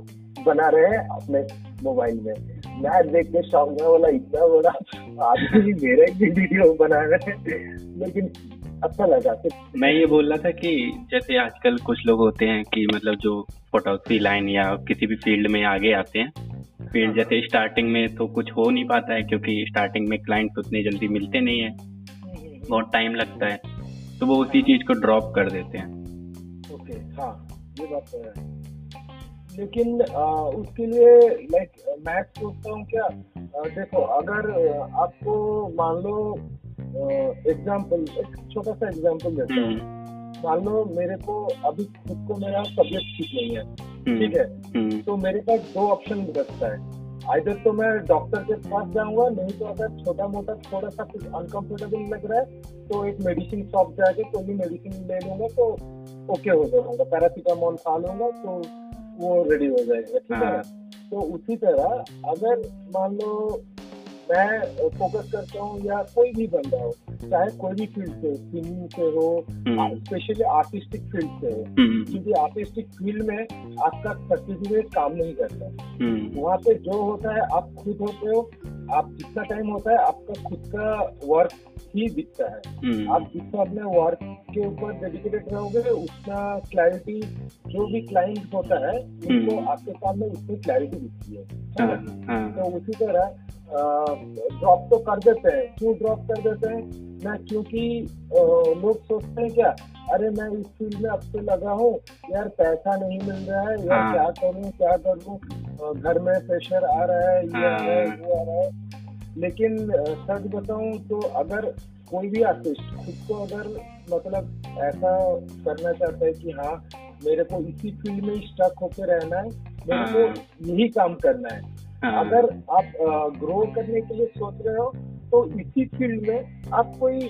बना रहे हैं अपने मोबाइल में। मैं देख के शौक में बोला इतना बड़ा आदमी मेरा भी वीडियो बना रहे हैं, लेकिन अच्छा लगा। मैं ये बोल रहा था कि जैसे आजकल कुछ लोग होते हैं कि मतलब जो फोटोग्राफी लाइन या किसी भी फील्ड में आगे आते हैं, फील्ड जैसे स्टार्टिंग में तो कुछ हो नहीं पाता है क्योंकि स्टार्टिंग में क्लाइंट उतने जल्दी मिलते नहीं है, बहुत टाइम लगता है, तो वो उसी चीज को ड्रॉप कर देते हैं। ओके, हाँ ये बात तो है, लेकिन उसके लिए लाइक मैं सोचता हूँ क्या, देखो अगर आपको मान लो एग्जाम्पल, एक छोटा सा एग्जाम्पल देता हूँ, मान लो मेरे को अभी खुद को मेरा सब्जेक्ट ठीक नहीं है, ठीक है, तो मेरे पास 2 ऑप्शन बचता है, आइदर तो मैं डॉक्टर के पास जाऊंगा, नहीं तो अगर छोटा मोटा थोड़ा सा कुछ अनकंफर्टेबल लग रहा है तो एक मेडिसिन शॉप जाके कोई भी मेडिसिन ले लूंगा तो ओके हो जाऊंगा, पैरासीटामोल खा लूंगा तो वो रेडी हो जाएगा, ठीक है। तो उसी तरह अगर मान लो मैं फोकस करता हूँ या कोई भी बंदा हो, चाहे कोई भी फील्ड से, सिंगिंग से हो, स्पेशली आर्टिस्टिक फील्ड से हो, क्योंकि आर्टिस्टिक फील्ड में आपका सर्टिफिकेट काम नहीं करता, वहाँ पे जो होता है आप खुद होते हो, आप जितना टाइम होता है आपका खुद का वर्क ही दिखता है, आप जितना अपने वर्क के ऊपर डेडिकेटेड रहोगे उतना क्लैरिटी जो भी क्लाइंट होता है उनको आपके सामने उतनी क्लैरिटी दिखती है। तो उसी तरह ड्रॉप तो कर देते हैं, क्यों ड्रॉप कर देते हैं ना, क्योंकि लोग सोचते हैं क्या, अरे मैं इस फील्ड में अब से लगा हूँ यार, पैसा नहीं मिल रहा है यार, क्या करूँ क्या करूँ, घर में प्रेशर आ रहा है, ये आ रहा है वो आ रहा है, लेकिन सच बताऊं तो अगर कोई भी आर्टिस्ट खुद को अगर मतलब ऐसा करना चाहता है कि हाँ मेरे को इसी फील्ड में स्टक होकर रहना है, मेरे को यही काम करना है, अगर आप ग्रो करने के लिए सोच रहे हो तो इसी फील्ड में आप कोई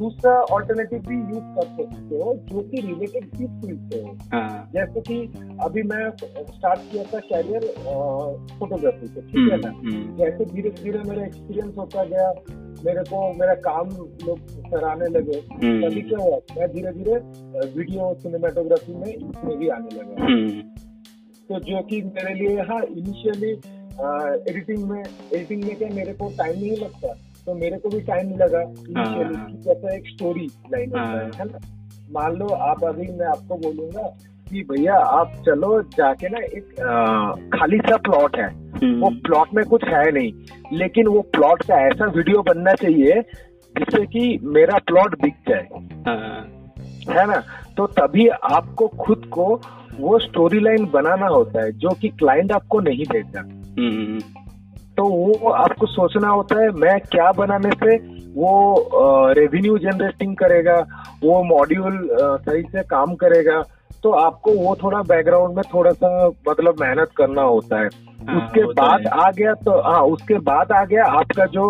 दूसरा ऑल्टरनेटिव भी यूज कर सकते हो जो कि रिलेटेड इस फील्ड से हो। जैसे कि अभी मैं स्टार्ट किया था कैरियर फोटोग्राफी से, ठीक है ना, जैसे धीरे धीरे मेरा एक्सपीरियंस होता गया, मेरे को मेरा काम लोग सराहने लगे, तभी क्या हुआ मैं धीरे धीरे वीडियो सिनेमाटोग्राफी में इसमें भी आने लगा। तो जो कि मेरे लिए हाँ इनिशियली एडिटिंग में क्या मेरे को टाइम नहीं लगता, तो मेरे को भी टाइम लगा इनिशियली। जैसा एक स्टोरी लाइन होता है ना, मान लो आप अभी मैं आपको बोलूंगा कि भैया आप चलो जाके ना एक खाली सा प्लॉट है, वो प्लॉट में कुछ है नहीं, लेकिन वो प्लॉट का ऐसा वीडियो बनना चाहिए जिससे कि मेरा प्लॉट बिक जाए, है ना। तो तभी आपको खुद को वो स्टोरी लाइन बनाना होता है जो कि क्लाइंट आपको नहीं देता, तो वो आपको सोचना होता है मैं क्या बनाने से वो रेवेन्यू जनरेटिंग करेगा, वो मॉड्यूल सही से काम करेगा। तो आपको वो थोड़ा बैकग्राउंड में थोड़ा सा मतलब मेहनत करना होता है। उसके बाद आ गया तो हाँ, उसके बाद आ गया आपका जो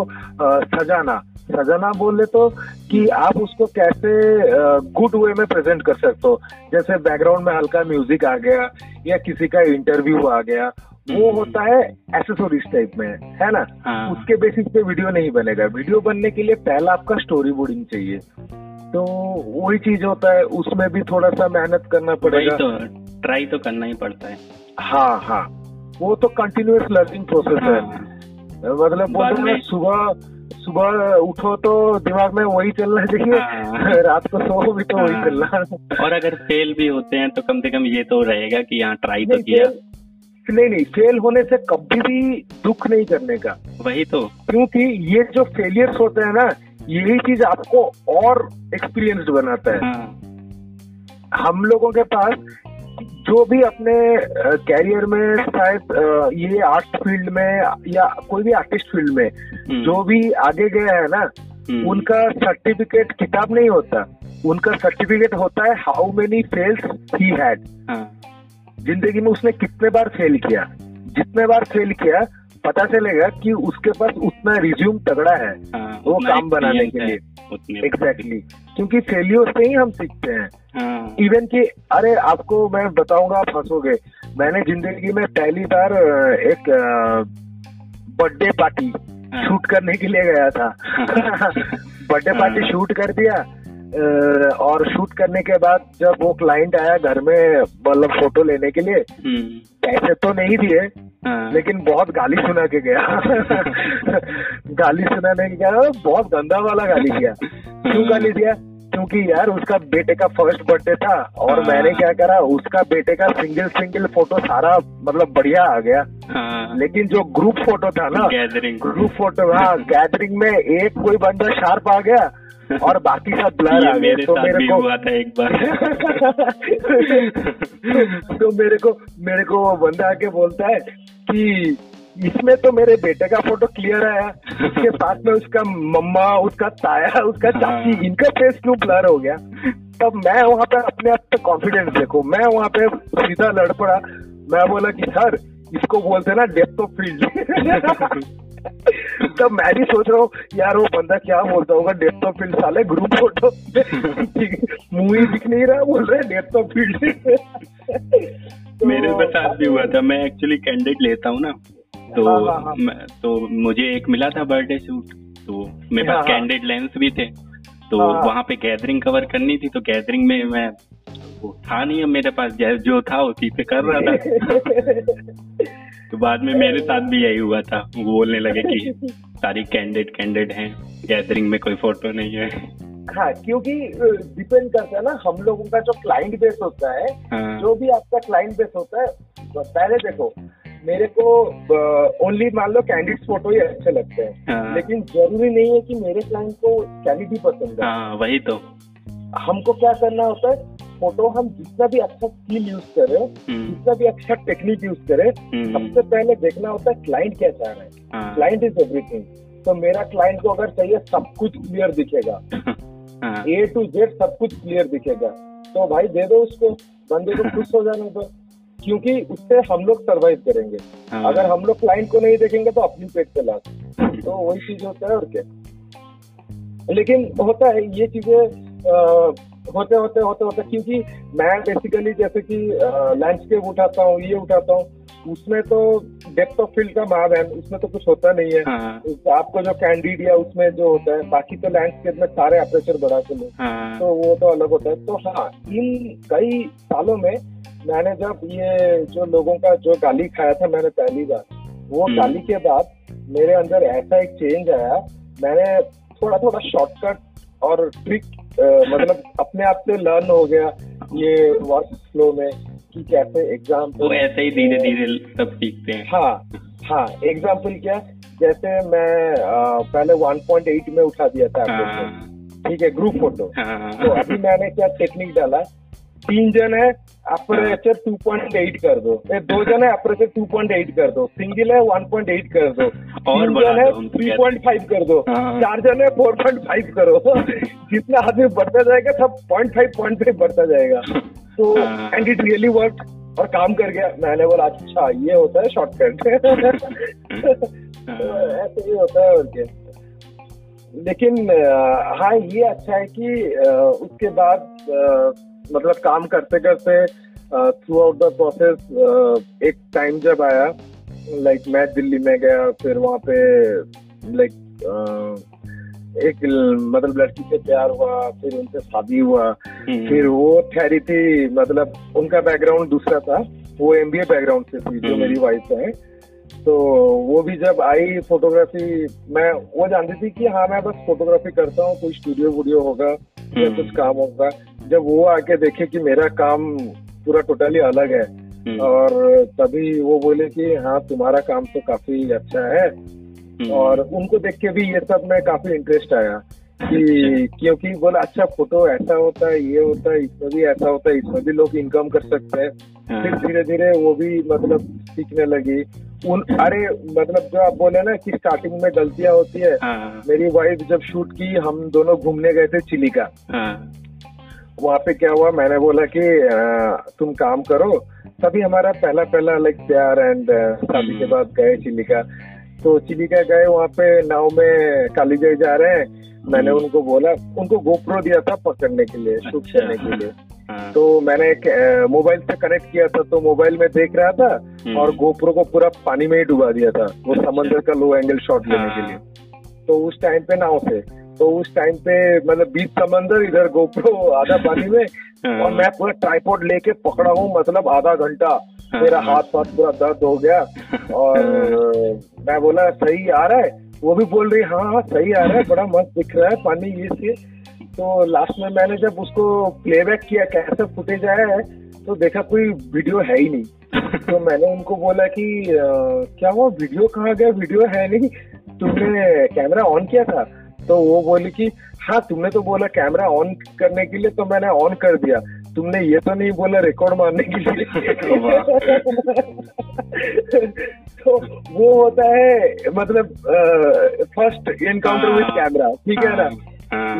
सजाना बोले तो कि आप उसको कैसे गुड वे में प्रेजेंट कर सकते हो, जैसे बैकग्राउंड में हल्का म्यूजिक आ गया या किसी का इंटरव्यू आ गया, वो होता है एक्सेसरीज टाइप में, है ना। उसके बेसिस पे वीडियो नहीं बनेगा, वीडियो बनने के लिए पहला आपका स्टोरी बोर्डिंग चाहिए, तो वही चीज होता है, उसमें भी थोड़ा सा मेहनत करना पड़ेगा, ट्राई तो करना ही पड़ता है। हाँ हाँ, वो तो कंटिन्यूअस लर्निंग प्रोसेस है, मतलब वो सुबह उठो तो दिमाग में वही चलना चाहिए, रात को सो भी तो वही चलना, और अगर फेल भी होते हैं तो कम से कम ये तो रहेगा कि यहाँ ट्राई तो किया। नहीं, फेल होने से कभी भी दुख नहीं करने का, वही तो, क्योंकि ये जो फेलियर्स होते हैं ना, यही चीज आपको और एक्सपीरियंस्ड बनाता है। हम लोगों के पास जो भी अपने कैरियर में शायद ये आर्ट फील्ड में या कोई भी आर्टिस्ट फील्ड में जो भी आगे गया है ना, उनका सर्टिफिकेट किताब नहीं होता, उनका सर्टिफिकेट होता है how many fails he had, जिंदगी में उसने कितने बार फेल किया। जितने बार फेल किया पता चलेगा कि उसके पास उतना रिज्यूम तगड़ा है वो काम बनाने के लिए। एग्जैक्टली, क्योंकि फेलियर से ही हम सीखते हैं। इवन कि अरे आपको मैं बताऊंगा आप हंसोगे, मैंने जिंदगी में पहली बार एक बर्थडे पार्टी शूट करने के लिए गया था। बर्थडे पार्टी शूट कर दिया और शूट करने के बाद जब वो क्लाइंट आया घर में मतलब फोटो लेने के लिए, पैसे तो नहीं दिए लेकिन बहुत गाली सुना के गया। गाली सुनाने के गया, बहुत गंदा वाला गाली दिया। क्यों गाली दिया? क्योंकि यार उसका बेटे का फर्स्ट बर्थडे था और मैंने क्या करा, उसका बेटे का सिंगल फोटो सारा मतलब बढ़िया आ गया, लेकिन जो ग्रुप फोटो था ना, ग्रुप फोटो, हाँ गैदरिंग में एक कोई बंदा शार्प आ गया और बाकी सब ब्लर आ गए। तो मेरे को हुआ था एक बार। तो मेरे को बंदा आके बोलता है कि इसमें तो मेरे बेटे का फोटो क्लियर आया, उसके पास में उसका मम्मा, उसका ताया, उसका चाची, इनका फेस क्यों ब्लर हो गया। तब मैं वहाँ पे अपने आप पे कॉन्फिडेंस देखो, मैं वहाँ पे सीधा लड़ पड़ा। मैं बोला कि सर इसको बोलते ना डेप्थ ऑफ फील्ड। तब मैं भी सोच रहा हूँ यार वो बंदा क्या बोलता होगा, डेप्थ ऑफ फील्ड, साले ग्रुप फोटो, मूवी दिख नहीं रहा, बोल रहे डेप्थ ऑफ फील्ड। तो मेरे साथ भी हुआ था, मैं एक्चुअली कैंडिडेट लेता हूँ ना, तो तो मुझे एक मिला था बर्थडे शूट, तो मेरे पास कैंडिडेट लेंस भी थे, तो वहाँ पे गैदरिंग कवर करनी थी, तो गैदरिंग में मैं वो था नहीं, मेरे पास जो था उसी पे कर रहा था। तो बाद में मेरे साथ भी यही हुआ था, बोलने लगे कि सारी कैंडिडेट हैं, गैदरिंग में कोई फोटो नहीं है। हाँ, क्योंकि डिपेंड करता है ना हम लोगों का जो क्लाइंट बेस होता है। जो भी आपका क्लाइंट बेस होता है, पहले देखो मेरे को ओनली मान लो कैंडिडेट फोटो ही अच्छे लगते हैं, लेकिन जरूरी नहीं है कि मेरे क्लाइंट को क्वालिटी पसंद है। वही तो, हमको क्या करना होता है, फोटो हम जितना भी अच्छा स्किल यूज करें, जितना भी अच्छा टेक्निक यूज करें, सबसे पहले देखना होता है क्लाइंट क्या चाह रहा है। Client is everything. तो मेरा क्लाइंट को अगर चाहिए सब कुछ क्लियर दिखेगा, ए टू जेड सब कुछ क्लियर दिखेगा, तो भाई दे दो उसको, बंदे को खुश हो जाने दो, क्योंकि उससे हम लोग सर्वाइव करेंगे। अगर हम लोग क्लाइंट को नहीं देखेंगे तो अपनी पेट पे लात, तो वही चीज होता है। और क्या, लेकिन होता है ये चीजें होते, क्योंकि मैं बेसिकली जैसे कि लैंडस्केप उठाता हूँ, ये उठाता हूँ, उसमें तो डेप्थ ऑफ फील्ड का मार है, उसमें तो कुछ होता नहीं है। आपको जो कैंडिड या उसमें जो होता है, बाकी तो लैंडस्केप में सारे अपर्चर बढ़ा के लो, तो वो तो अलग होता है। तो हाँ, इन कई सालों में मैंने जब ये जो लोगों का जो गाली खाया था मैंने पहली बार, वो गाली के बाद मेरे अंदर ऐसा एक चेंज आया, मैंने थोड़ा थोड़ा शॉर्टकट और ट्रिक मतलब अपने आप से लर्न हो गया ये वर्क फ्लो में कि कैसे एग्जाम्पल ऐसे ही धीरे धीरे सब सीखते हैं। हाँ, एग्जाम्पल क्या, जैसे मैं पहले 1.8 में उठा दिया था, ठीक है, ग्रुप फोटो, तो अभी मैंने क्या टेक्निक डाला, 3 जन है अप्रेचर 2.8 कर दो, 2 जन है अप्रेचर 2.8 कर दो, सिंगल है 1.8 कर दो, और 3 जन है 3.5 कर दो, 4 जन है 4.5 करो। जितना आदमी बढ़ता जाएगा सब 0.5 बढ़ता जाएगा। तो एंड इट रियली वर्क, और काम कर गया। मैंने बोला अच्छा ये होता है शॉर्टकट। ऐसे ही होता है। और क्या, लेकिन हाँ ये अच्छा है कि उसके बाद मतलब काम करते करते थ्रू आउट द प्रोसेस एक टाइम जब आया, लाइक मैं दिल्ली में गया, फिर वहाँ पे लाइक एक मतलब लड़की से प्यार हुआ, फिर उनसे शादी हुआ, फिर वो ठहरी थी, मतलब उनका बैकग्राउंड दूसरा था, वो MBA बैकग्राउंड से थी जो मेरी वाइफ है, तो वो भी जब आई फोटोग्राफी, मैं वो जानती थी कि हाँ मैं बस फोटोग्राफी करता हूँ, कोई स्टूडियो वूडियो होगा या कुछ काम होगा। जब वो आके देखे कि मेरा काम पूरा टोटली अलग है, और तभी वो बोले कि हाँ तुम्हारा काम तो काफी अच्छा है, और उनको देख के भी ये सब में काफी इंटरेस्ट आया कि क्योंकि बोला अच्छा फोटो ऐसा होता है, ये होता है, इसमें भी ऐसा होता है, इसमें भी लोग इनकम कर सकते हैं। फिर धीरे धीरे वो भी मतलब सीखने लगी। अरे मतलब जो आप बोले ना कि स्टार्टिंग में गलतियां होती है, मेरी वाइफ जब शूट की, हम दोनों घूमने गए थे चिली का, वहाँ पे क्या हुआ, मैंने बोला कि तुम काम करो, तभी हमारा पहला लाइक प्यार एंड शादी के बाद गए चिली का। तो चिली का गए, वहाँ पे नाव में कालीजाई जा रहे हैं, मैंने उनको बोला, उनको GoPro दिया था पकड़ने के लिए, शूट करने के लिए, तो मैंने मोबाइल से कनेक्ट किया था, तो मोबाइल में देख रहा था और GoPro को पूरा पानी में ही डुबा दिया था, वो समंदर का लो एंगल शॉट लेने के लिए। तो उस टाइम पे नाव से, तो उस टाइम पे मतलब बीच समंदर, इधर GoPro आधा पानी में, और मैं पूरा ट्राइपॉड लेके पकड़ा हूँ, मतलब आधा घंटा मेरा हाथ पूरा दर्द हो गया, और मैं बोला सही आ रहा है, वो भी बोल रही हाँ सही आ रहा है, बड़ा मस्त दिख रहा है पानी ये। तो लास्ट में मैंने जब उसको प्लेबैक किया, कैसे फुटेज आया है, तो देखा कोई वीडियो है ही नहीं। तो मैंने उनको बोला कि क्या हुआ, वीडियो कहाँ गया, वीडियो है नहीं, तुमने कैमरा ऑन किया था? तो वो बोली कि हाँ तुमने तो बोला कैमरा ऑन करने के लिए, तो मैंने ऑन कर दिया, तुमने ये तो नहीं बोला रिकॉर्ड मारने के लिए। तो वो होता है मतलब फर्स्ट एनकाउंटर विद कैमरा, ठीक है ना।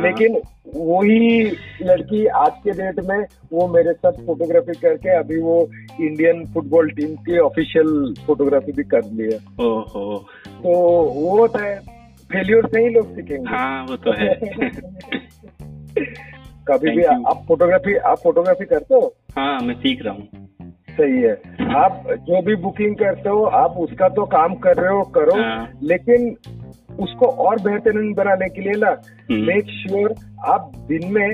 लेकिन वही लड़की आज के डेट में वो मेरे साथ फोटोग्राफी करके अभी वो इंडियन फुटबॉल टीम की ऑफिशियल फोटोग्राफी भी कर ली है। तो वो होता है, फेल्योर से ही लोग सीखेंगे। हाँ वो तो है। कभी भी आप फोटोग्राफी करते हो? हाँ मैं सीख रहा हूँ। सही है। आप जो भी बुकिंग करते हो, आप उसका तो काम कर रहे हो, करो, लेकिन उसको और बेहतरीन बनाने के लिए ना मेक श्योर आप दिन में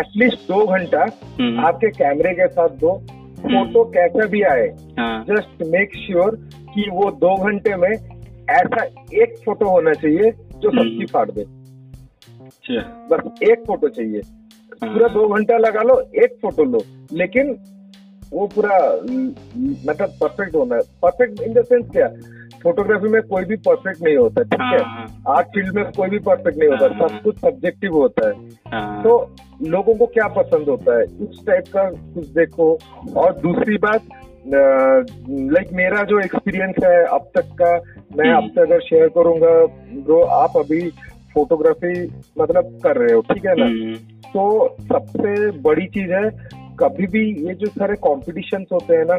एटलीस्ट 2 घंटा आपके कैमरे के साथ दो। फोटो कैसा भी आए, जस्ट मेक श्योर कि वो 2 घंटे में ऐसा एक फोटो होना चाहिए जो सबकी फाड़ दे। बस एक फोटो चाहिए, पूरा 2 घंटा लगा लो, एक फोटो लो, लेकिन वो पूरा मतलब परफेक्ट होना है। परफेक्ट इन द सेंस क्या, फोटोग्राफी में कोई भी परफेक्ट नहीं होता, ठीक है, आर्ट फील्ड में कोई भी परफेक्ट नहीं होता, सब कुछ सब्जेक्टिव होता है। तो लोगों को क्या पसंद होता है, उस टाइप का कुछ देखो। और दूसरी बात, लाइक मेरा जो एक्सपीरियंस है अब तक का, मैं आपसे अगर शेयर करूंगा, जो आप अभी फोटोग्राफी मतलब कर रहे हो, ठीक है ना, तो सबसे बड़ी चीज है कभी भी ये जो सारे कॉम्पिटिशन्स होते हैं ना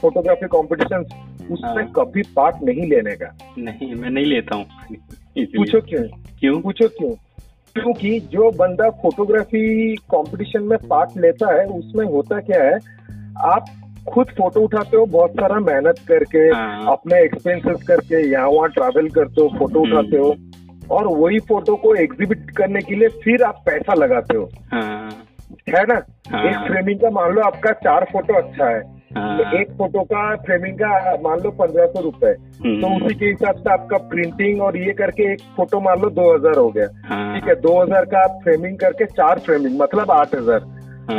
फोटोग्राफी कॉम्पिटिशन्स, उसमें कभी पार्ट नहीं लेने का। नहीं, मैं नहीं लेता हूँ। पूछो क्यों? क्योंकि जो बंदा फोटोग्राफी कॉम्पिटिशन में पार्ट लेता है उसमें होता क्या है, आप खुद फोटो उठाते हो बहुत सारा मेहनत करके, अपने एक्सपेंसेस करके, यहाँ वहाँ ट्रैवल करते हो, फोटो उठाते हो, और वही फोटो को एग्जिबिट करने के लिए फिर आप पैसा लगाते हो, है ना। एक फ्रेमिंग का मान लो आपका 4 फोटो अच्छा है, एक फोटो का फ्रेमिंग का मान लो 1500 रुपए, तो उसी के हिसाब से आपका प्रिंटिंग और ये करके एक फोटो मान लो 2000 हो गया, ठीक है। 2000 का आप फ्रेमिंग करके 4 फ्रेमिंग मतलब 8000,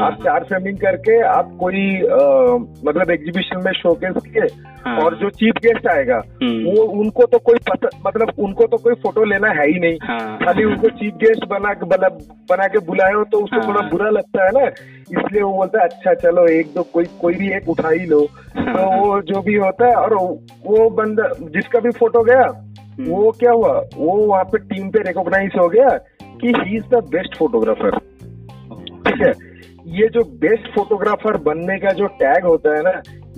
आप 4 फ्रेमिंग करके आप कोई मतलब एग्जीबिशन में शोकेस किए, और जो चीफ गेस्ट आएगा वो उनको तो कोई मतलब उनको तो कोई फोटो लेना है ही नहीं, खाली उनको चीफ गेस्ट बना के बुलाए हो तो उसको थोड़ा बुरा लगता है ना, इसलिए वो बोलता है अच्छा चलो एक दो कोई भी एक उठा ही लो, तो वो जो भी होता है। और वो बंदा जिसका भी फोटो गया वो क्या हुआ, वो वहाँ पे टीम पे रिकॉग्नाइज हो गया कि he is the best photographer, ठीक है। ये जो बेस्ट फोटोग्राफर बनने का जो टैग होता है ना,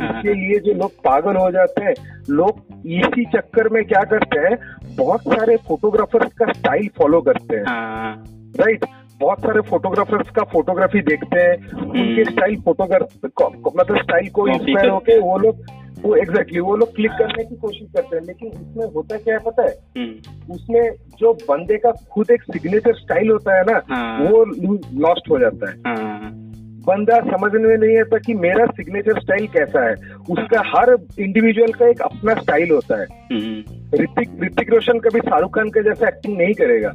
इसके लिए जो लोग पागल हो जाते हैं, लोग इसी चक्कर में क्या करते हैं, बहुत सारे फोटोग्राफर्स का स्टाइल फॉलो करते हैं, राइट। बहुत सारे फोटोग्राफर्स का फोटोग्राफी देखते हैं, उनके स्टाइल मतलब स्टाइल को इंस्पायर होके वो लोग क्लिक करने की कोशिश करते हैं। लेकिन इसमें होता क्या है पता है, उसमें जो बंदे का खुद एक सिग्नेचर स्टाइल होता है ना, वो लॉस्ट हो जाता है। बंदा समझने में नहीं आता कि मेरा सिग्नेचर स्टाइल कैसा है, उसका हर इंडिविजुअल का एक अपना स्टाइल होता है। ऋतिक रोशन कभी शाहरुख खान के जैसा एक्टिंग नहीं करेगा,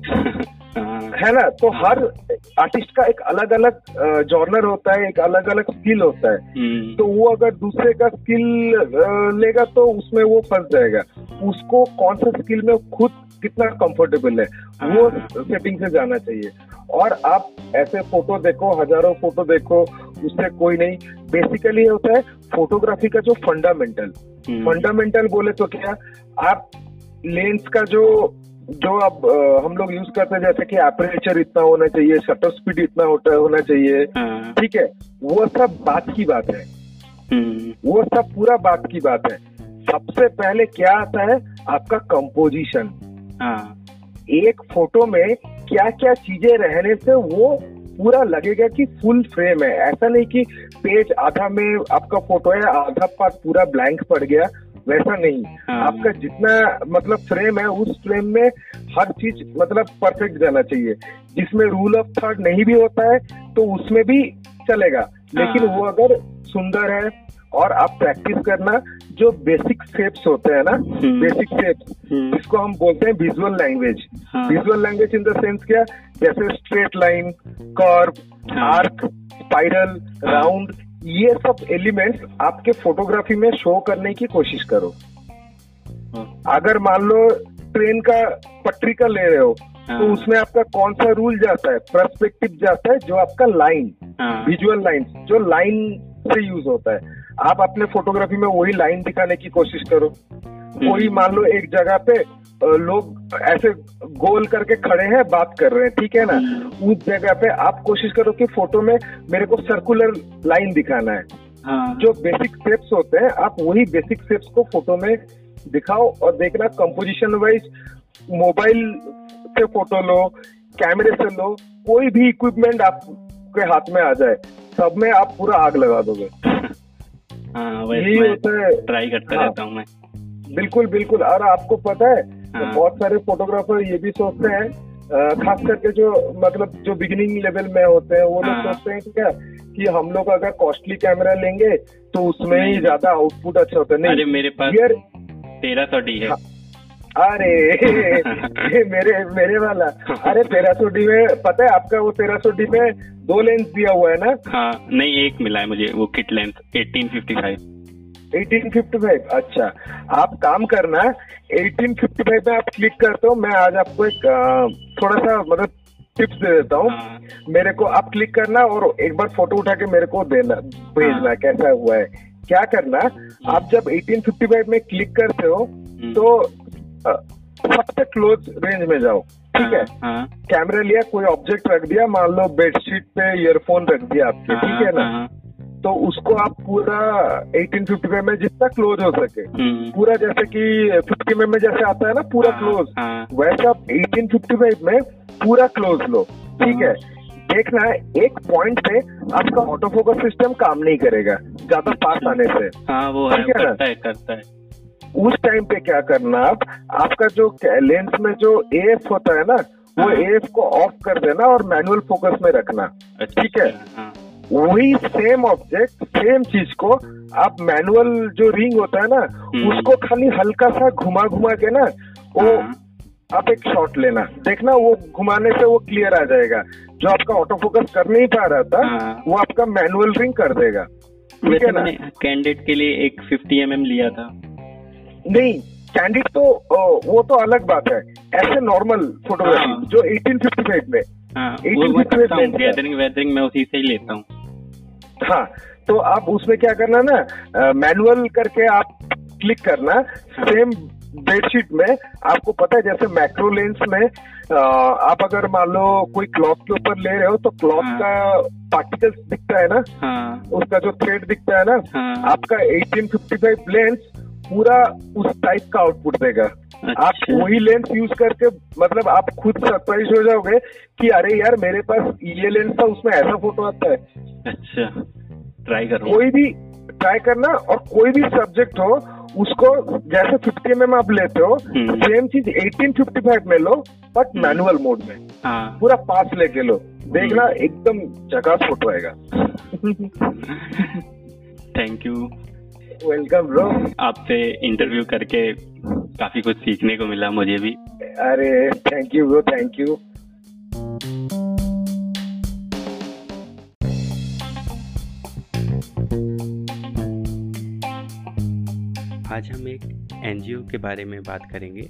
है ना। तो हर आर्टिस्ट का एक अलग अलग जॉनर होता है, एक अलग अलग स्किल होता है, तो वो अगर दूसरे का स्किल लेगा तो उसमें वो फंस जाएगा। उसको कौन सा स्किल में खुद कितना कंफर्टेबल है वो सेटिंग से जाना चाहिए। और आप ऐसे फोटो देखो, हजारों फोटो देखो, उससे कोई नहीं। बेसिकली होता है फोटोग्राफी का जो फंडामेंटल बोले तो क्या, आप लेंस का जो अब हम लोग यूज करते हैं, जैसे कि एपरेचर इतना होना चाहिए, शटर स्पीड इतना होना चाहिए, ठीक है, वो सब बात की बात है, वो सब पूरा बात की बात है। सबसे पहले क्या आता है, आपका कंपोजिशन। एक फोटो में क्या क्या चीजें रहने से वो पूरा लगेगा कि फुल फ्रेम है। ऐसा नहीं कि पेज आधा में आपका फोटो है, आधा पार्ट पूरा ब्लैंक पड़ गया, वैसा नहीं। आपका जितना मतलब फ्रेम है उस फ्रेम में हर चीज मतलब परफेक्ट जाना चाहिए। जिसमें रूल ऑफ थर्ड नहीं भी होता है तो उसमें भी चलेगा, लेकिन वो अगर सुंदर है और आप प्रैक्टिस करना, जो बेसिक शेप्स होते हैं ना, बेसिक शेप्स जिसको हम बोलते हैं visual language. Visual language in the sense क्या, जैसे straight line, curve, arc, spiral, round, ये सब एलिमेंट्स आपके फोटोग्राफी में शो करने की कोशिश करो। अगर मान लो ट्रेन का पटरी का ले रहे हो तो उसमें आपका कौन सा रूल जाता है, पर्सपेक्टिव जाता है, जो आपका लाइन, विजुअल लाइन, जो लाइन से यूज होता है। आप अपने फोटोग्राफी में वही लाइन दिखाने की कोशिश करो। कोई मान लो एक जगह पे लोग ऐसे गोल करके खड़े हैं, बात कर रहे हैं, ठीक है ना, उस जगह पे आप कोशिश करो कि फोटो में मेरे को सर्कुलर लाइन दिखाना है। जो बेसिक शेप्स होते हैं आप वही बेसिक शेप्स को फोटो में दिखाओ, और देखना कंपोजिशन वाइज मोबाइल से फोटो लो, कैमरे से लो, कोई भी इक्विपमेंट आपके हाथ में आ जाए, सब में आप पूरा आग लगा दोगे। ट्राई करता रहता हूँ मैं। बिल्कुल बिल्कुल। और आपको पता है बहुत सारे फोटोग्राफर ये भी सोचते हैं, खास करके जो मतलब जो बिगिनिंग लेवल में होते हैं, वो लोग सोचते हैं क्या कि हम लोग अगर कॉस्टली कैमरा लेंगे तो उसमें ही ज्यादा आउटपुट अच्छा होता है। नहीं, अरे मेरे पास 1300 डी है। अरे मेरे वाला, अरे 1300 डी में पता है आपका, वो 1300 डी में 2 लेंस दिया हुआ है ना। हाँ, नहीं, एक मिला है मुझे, वो किट लेंस 1855। अच्छा, आप काम करना, 1855 में आप क्लिक करते हो, मैं आज आपको एक थोड़ा सा मतलब टिप्स दे देता हूँ। मेरे को आप क्लिक करना और एक बार फोटो उठा के मेरे को देना, भेजना कैसा हुआ है, क्या करना, आप जब 1855 में क्लिक करते हो तो सबसे क्लोज रेंज में जाओ, ठीक है। कैमरा लिया, कोई ऑब्जेक्ट रख दिया, मान लो बेडशीट पे ईयरफोन रख दिया आपके, ठीक है ना, तो उसको आप पूरा 1855 में जितना क्लोज हो सके पूरा, जैसे कि 50 में जैसे आता है ना पूरा क्लोज, वैसे आप 1855 में पूरा क्लोज लो, ठीक है। देखना है एक पॉइंट पे आपका ऑटोफोकस सिस्टम काम नहीं करेगा ज्यादा पास आने से, वो है, करता है। उस टाइम पे क्या करना, आपका जो लेंस में जो AF होता है ना, वो AF को ऑफ कर देना और मैनुअल फोकस में रखना, ठीक है। वही सेम ऑब्जेक्ट सेम चीज को आप मैनुअल जो रिंग होता है ना उसको खाली हल्का सा घुमा के ना वो आप एक शॉट लेना, देखना वो घुमाने से वो क्लियर आ जाएगा, जो आपका ऑटो फोकस कर नहीं पा रहा था वो आपका मैनुअल रिंग कर देगा, ठीक है ना। कैंडिडेट के लिए एक 50 mm लिया था, नहीं कैंडिड तो वो तो अलग बात है, ऐसे नॉर्मल फोटोग्राफी जो 1855 में गैदरिंग मैं उसी से ही लेता हूँ। हाँ, तो आप उसमें क्या करना ना, मैनुअल करके आप क्लिक करना सेम बेडशीट में। आपको पता है जैसे मैक्रो लेंस में आप अगर मान लो कोई क्लॉक के ऊपर ले रहे हो तो क्लॉक का पार्टिकल्स दिखता है ना, उसका जो थ्रेड दिखता है ना, आपका 1855 लेंस पूरा उस टाइप का आउटपुट देगा। आप वही लेंस यूज करके, मतलब आप खुद सरप्राइज हो जाओगे कि अरे यार मेरे पास ये लेंस था उसमें ऐसा फोटो आता है। अच्छा, ट्राई करो, कोई भी ट्राई करना और कोई भी सब्जेक्ट हो उसको जैसे 50 mm आप लेते हो सेम चीज 1855 में लो, बट मैनुअल मोड में पूरा पास लेके लो, देखना एकदम झकास फोटो आएगा। थैंक यू, वेलकम ब्रो, आपसे इंटरव्यू करके काफी कुछ सीखने को मिला मुझे भी। अरे thank you bro, thank you. आज हम एक NGO के बारे में बात करेंगे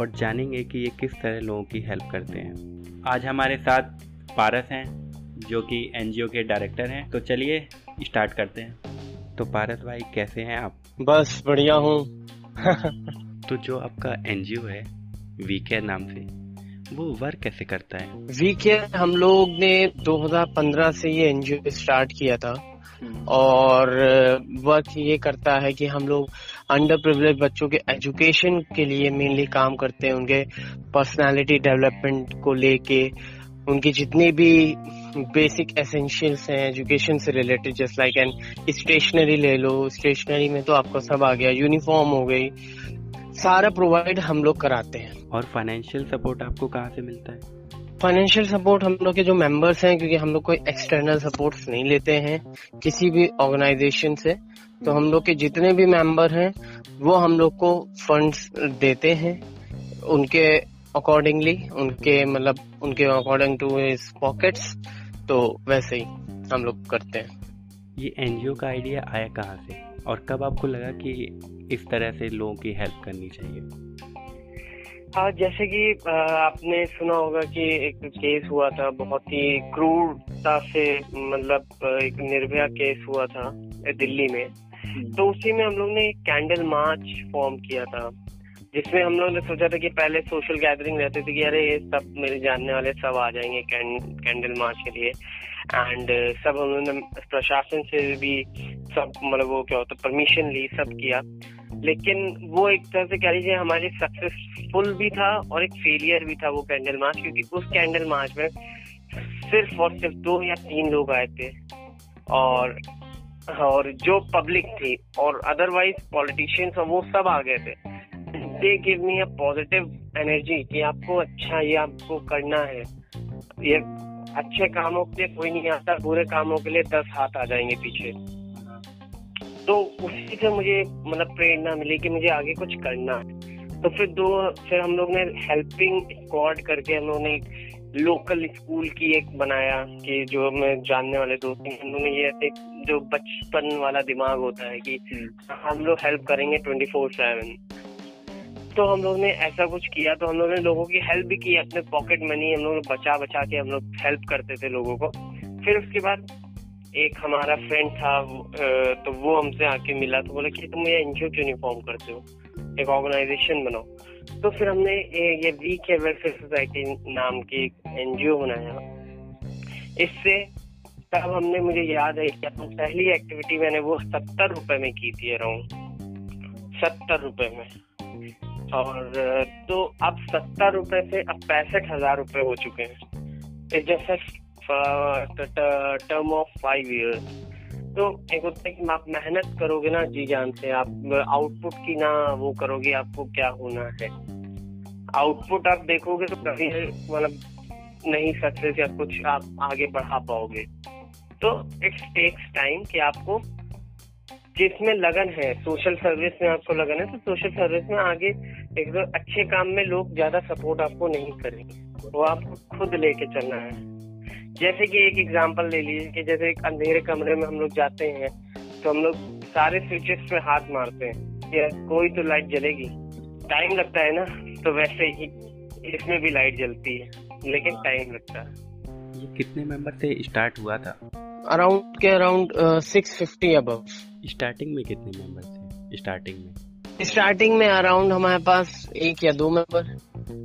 और जानेंगे कि ये किस तरह लोगों की हेल्प करते हैं। आज हमारे साथ पारस हैं जो कि NGO के डायरेक्टर हैं, तो चलिए स्टार्ट करते हैं। तो पारस भाई कैसे हैं आप? बस बढ़िया हूँ। तो जो आपका NGO है वी केयर नाम से, वो वर्क कैसे करता है? वी केयर हम लोग ने 2015 से ये NGO स्टार्ट किया था और वर्क ये करता है कि हम लोग अंडर प्रिविलेज बच्चों के एजुकेशन के लिए मेनली काम करते हैं, उनके पर्सनालिटी डेवलपमेंट को लेके, उनकी जितने भी बेसिक एसेंशियल्स हैं एजुकेशन से related, just like an stationery ले लो, स्टेशनरी में तो आपको सब आ गया, यूनिफॉर्म हो गई, सारा प्रोवाइड हम लोग कराते हैं। और फाइनेंशियल सपोर्ट आपको कहाँ से मिलता है? फाइनेंशियल सपोर्ट हम लोग के जो मेंबर्स हैं, क्योंकि हम लोग कोई एक्सटर्नल सपोर्ट नहीं लेते हैं किसी भी ऑर्गेनाइजेशन से, तो हम लोग के जितने भी मेंबर हैं वो हम लोग को फंड्स देते हैं उनके अकॉर्डिंगली, उनके मतलब उनके अकॉर्डिंग टू हिज पॉकेट्स, तो वैसे ही हम लोग करते हैं। ये NGO का आइडिया आया कहाँ से और कब आपको लगा कि इस तरह से लोगों की हेल्प करनी चाहिए? हाँ, जैसे कि आपने सुना होगा कि एक केस हुआ था, बहुत ही क्रूरता से, मतलब एक निर्भया केस हुआ था दिल्ली में, तो उसी में हम लोग ने कैंडल मार्च फॉर्म किया था, जिसमें हम लोगों ने सोचा था कि पहले सोशल गैदरिंग रहती थी कि अरे ये सब मेरे जानने वाले सब आ जाएंगे कैंडल मार्च के लिए, एंड सब हम लोगों ने प्रशासन से भी सब, मतलब वो क्या होता, परमिशन ली, सब किया, लेकिन वो एक तरह से कह लीजिए हमारे सक्सेसफुल भी था और एक फेलियर भी था वो कैंडल मार्च, क्योंकि उस कैंडल मार्च में सिर्फ और सिर्फ 2 या 3 लोग आए थे और जो पब्लिक थी, और अदरवाइज पॉलिटिशियंस और वो सब आ गए थे। They give me a positive energy कि आपको अच्छा ये आपको करना है, ये अच्छे कामों के लिए कोई नहीं आता, बुरे कामों के लिए 10 हाथ आ जाएंगे पीछे, तो उसी से मुझे मतलब प्रेरणा मिली कि मुझे आगे कुछ करना है। तो फिर हम लोग ने हेल्पिंग स्क्वाड करके हम लोगों ने लोकल स्कूल की एक बनाया कि जो मैं जानने वाले दोस्त हैं, उन्होंने ये एक जो बचपन वाला दिमाग होता है कि हम लोग हेल्प करेंगे 24/7, तो हम लोग ने ऐसा कुछ किया, तो हम लोग ने लोगों की हेल्प भी की, अपने पॉकेट मनी हम लोग बचा के हम लोग हेल्प करते थे लोगों को। फिर उसके बाद एक हमारा फ्रेंड था तो वो हमसे आके मिला तो बोला कि तुम ये एनजीओ क्यों नहीं फॉर्म करते हो, एक ऑर्गेनाइजेशन बनाओ। तो फिर हमने ये वी केयर वेलफेयर सोसाइटी नाम की एनजीओ बनाया। इससे तब हमने, मुझे याद है पहली एक्टिविटी मैंने वो 70 रुपए में की थी, अराउंड 70 रुपए में। और तो अब 70 रुपए से अब 65,000 रुपए हो चुके हैं जैसे टर्म ऑफ 5 years। तो एक होता है कि आप मेहनत करोगे ना जी जान से, आप आउटपुट की ना वो करोगे आपको क्या होना है, आउटपुट आप देखोगे तो कभी मतलब नहीं सक्सेस या कुछ आप आगे बढ़ा पाओगे। तो इट्स टेक्स टाइम कि आपको जिसमें लगन है, सोशल सर्विस में आपको लगन है तो सोशल सर्विस में आगे एक अच्छे काम में लोग ज्यादा सपोर्ट आपको नहीं करेंगे, वो आपको खुद लेके चलना है। जैसे कि एक एग्जांपल ले लीजिए कि जैसे एक अंधेरे कमरे में हम लोग जाते हैं तो हम लोग सारे स्विचेस पे हाथ मारते हैं या कोई तो लाइट जलेगी, टाइम लगता है ना, तो वैसे ही इसमें भी लाइट जलती है लेकिन टाइम लगता है। कितने मेंबर से स्टार्ट हुआ था? Around 650 above. स्टार्टिंग में कितने मेंबर थे? स्टार्टिंग में अराउंड हमारे पास 1 या 2 मेंबर।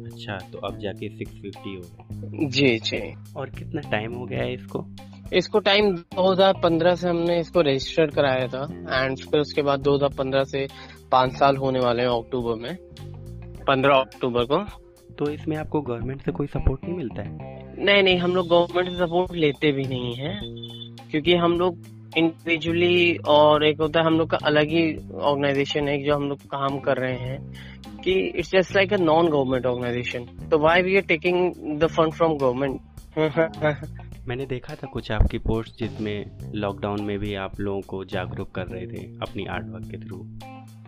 अच्छा, तो अब जाके 650 हो। जी। और कितना टाइम हो गया है इसको? टाइम 2015 से हमने इसको रजिस्टर कराया था एंड फिर उसके बाद 2015 से 5 साल होने वाले हैं अक्टूबर में, 15 अक्टूबर को। तो इसमें आपको गवर्नमेंट से कोई सपोर्ट नहीं मिलता है? नहीं, हम लोग गवर्नमेंट से सपोर्ट लेते भी नहीं है क्योंकि हम लोग इंडिविजुअली, और एक होता है हम लोग का अलग ही ऑर्गेनाइजेशन है जो हम लोग काम कर रहे हैं कि it's just like a non government organisation, तो why we are taking the fund from government. मैंने देखा था कुछ आपकी पोस्ट जिसमें लॉकडाउन में भी आप लोगों को जागरूक कर रहे थे अपनी आर्ट वर्क के थ्रू।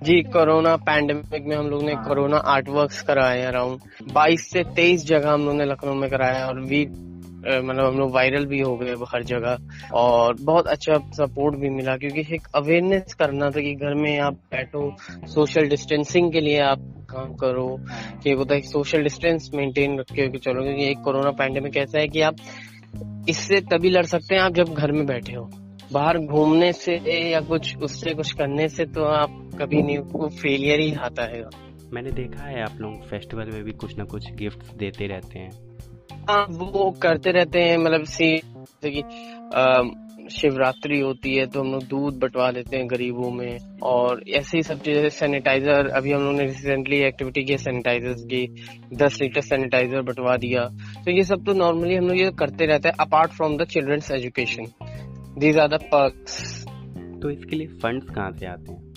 जी, कोरोना पैंडेमिक में हम लोग ने कोरोना आर्ट वर्क्स कराए, अराउंड 22 से 23 जगह हम लोग ने लखनऊ में कराया और मतलब हम लोग वायरल भी हो गए हर जगह और बहुत अच्छा सपोर्ट भी मिला क्योंकि एक अवेयरनेस करना था कि घर में आप बैठो, सोशल डिस्टेंसिंग के लिए आप काम करो कि होता है सोशल डिस्टेंस मेंटेन रख के चलो क्योंकि एक कोरोना पैंडेमिक ऐसा है कि आप इससे तभी लड़ सकते हैं आप जब घर में बैठे हो, बाहर घूमने से या कुछ उससे कुछ करने से तो आप कभी नहीं, फेलियर ही आता है। मैंने देखा है आप लोग फेस्टिवल में भी कुछ ना कुछ गिफ्ट देते रहते हैं। हाँ, वो करते रहते हैं, मतलब जैसे कि शिवरात्रि होती है तो हम लोग दूध बंटवा लेते हैं गरीबों में और ऐसे ही सब चीजें, सैनिटाइजर। अभी हम लोग ने रिसेंटली एक्टिविटी की सैनिटाइजर्स की 10 लीटर सैनिटाइजर बंटवा दिया। तो ये सब तो नॉर्मली हम लोग ये करते रहते हैं apart from the children's education, these are the perks. तो इसके लिए फंड्स कहाँ से आते हैं?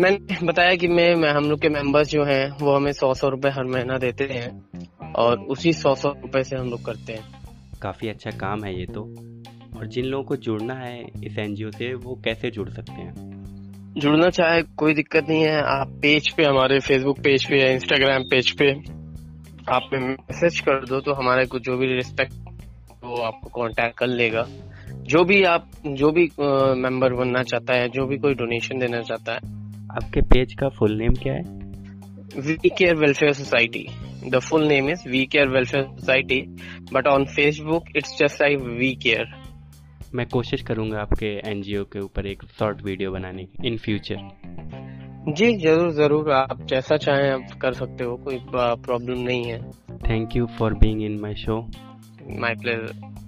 मैंने बताया कि मैं हम लोग के मेंबर्स जो हैं वो हमें 100 रुपए हर महीना देते हैं और उसी 100 रुपए से हम लोग करते हैं। काफी अच्छा काम है ये तो। और जिन लोगों को जुड़ना है इस एनजीओ से वो कैसे जुड़ सकते हैं? जुड़ना चाहे कोई दिक्कत नहीं है, आप पेज पे, हमारे फेसबुक पेज पे या इंस्टाग्राम पेज पे आप मैसेज कर दो तो हमारे को जो भी रिस्पेक्ट वो आपको कॉन्टेक्ट कर लेगा। जो भी मेंबर बनना चाहता है, जो भी कोई डोनेशन देना चाहता है। आपके पेज का फुल नेम क्या है? We care welfare society. The full name is we care welfare society but on Facebook it's just like we care. मैं कोशिश करूंगा आपके एनजीओ के ऊपर एक शॉर्ट वीडियो बनाने की इन फ्यूचर। जी जरूर, आप जैसा चाहें आप कर सकते हो, कोई प्रॉब्लम नहीं है। Thank you for being in my show. My pleasure.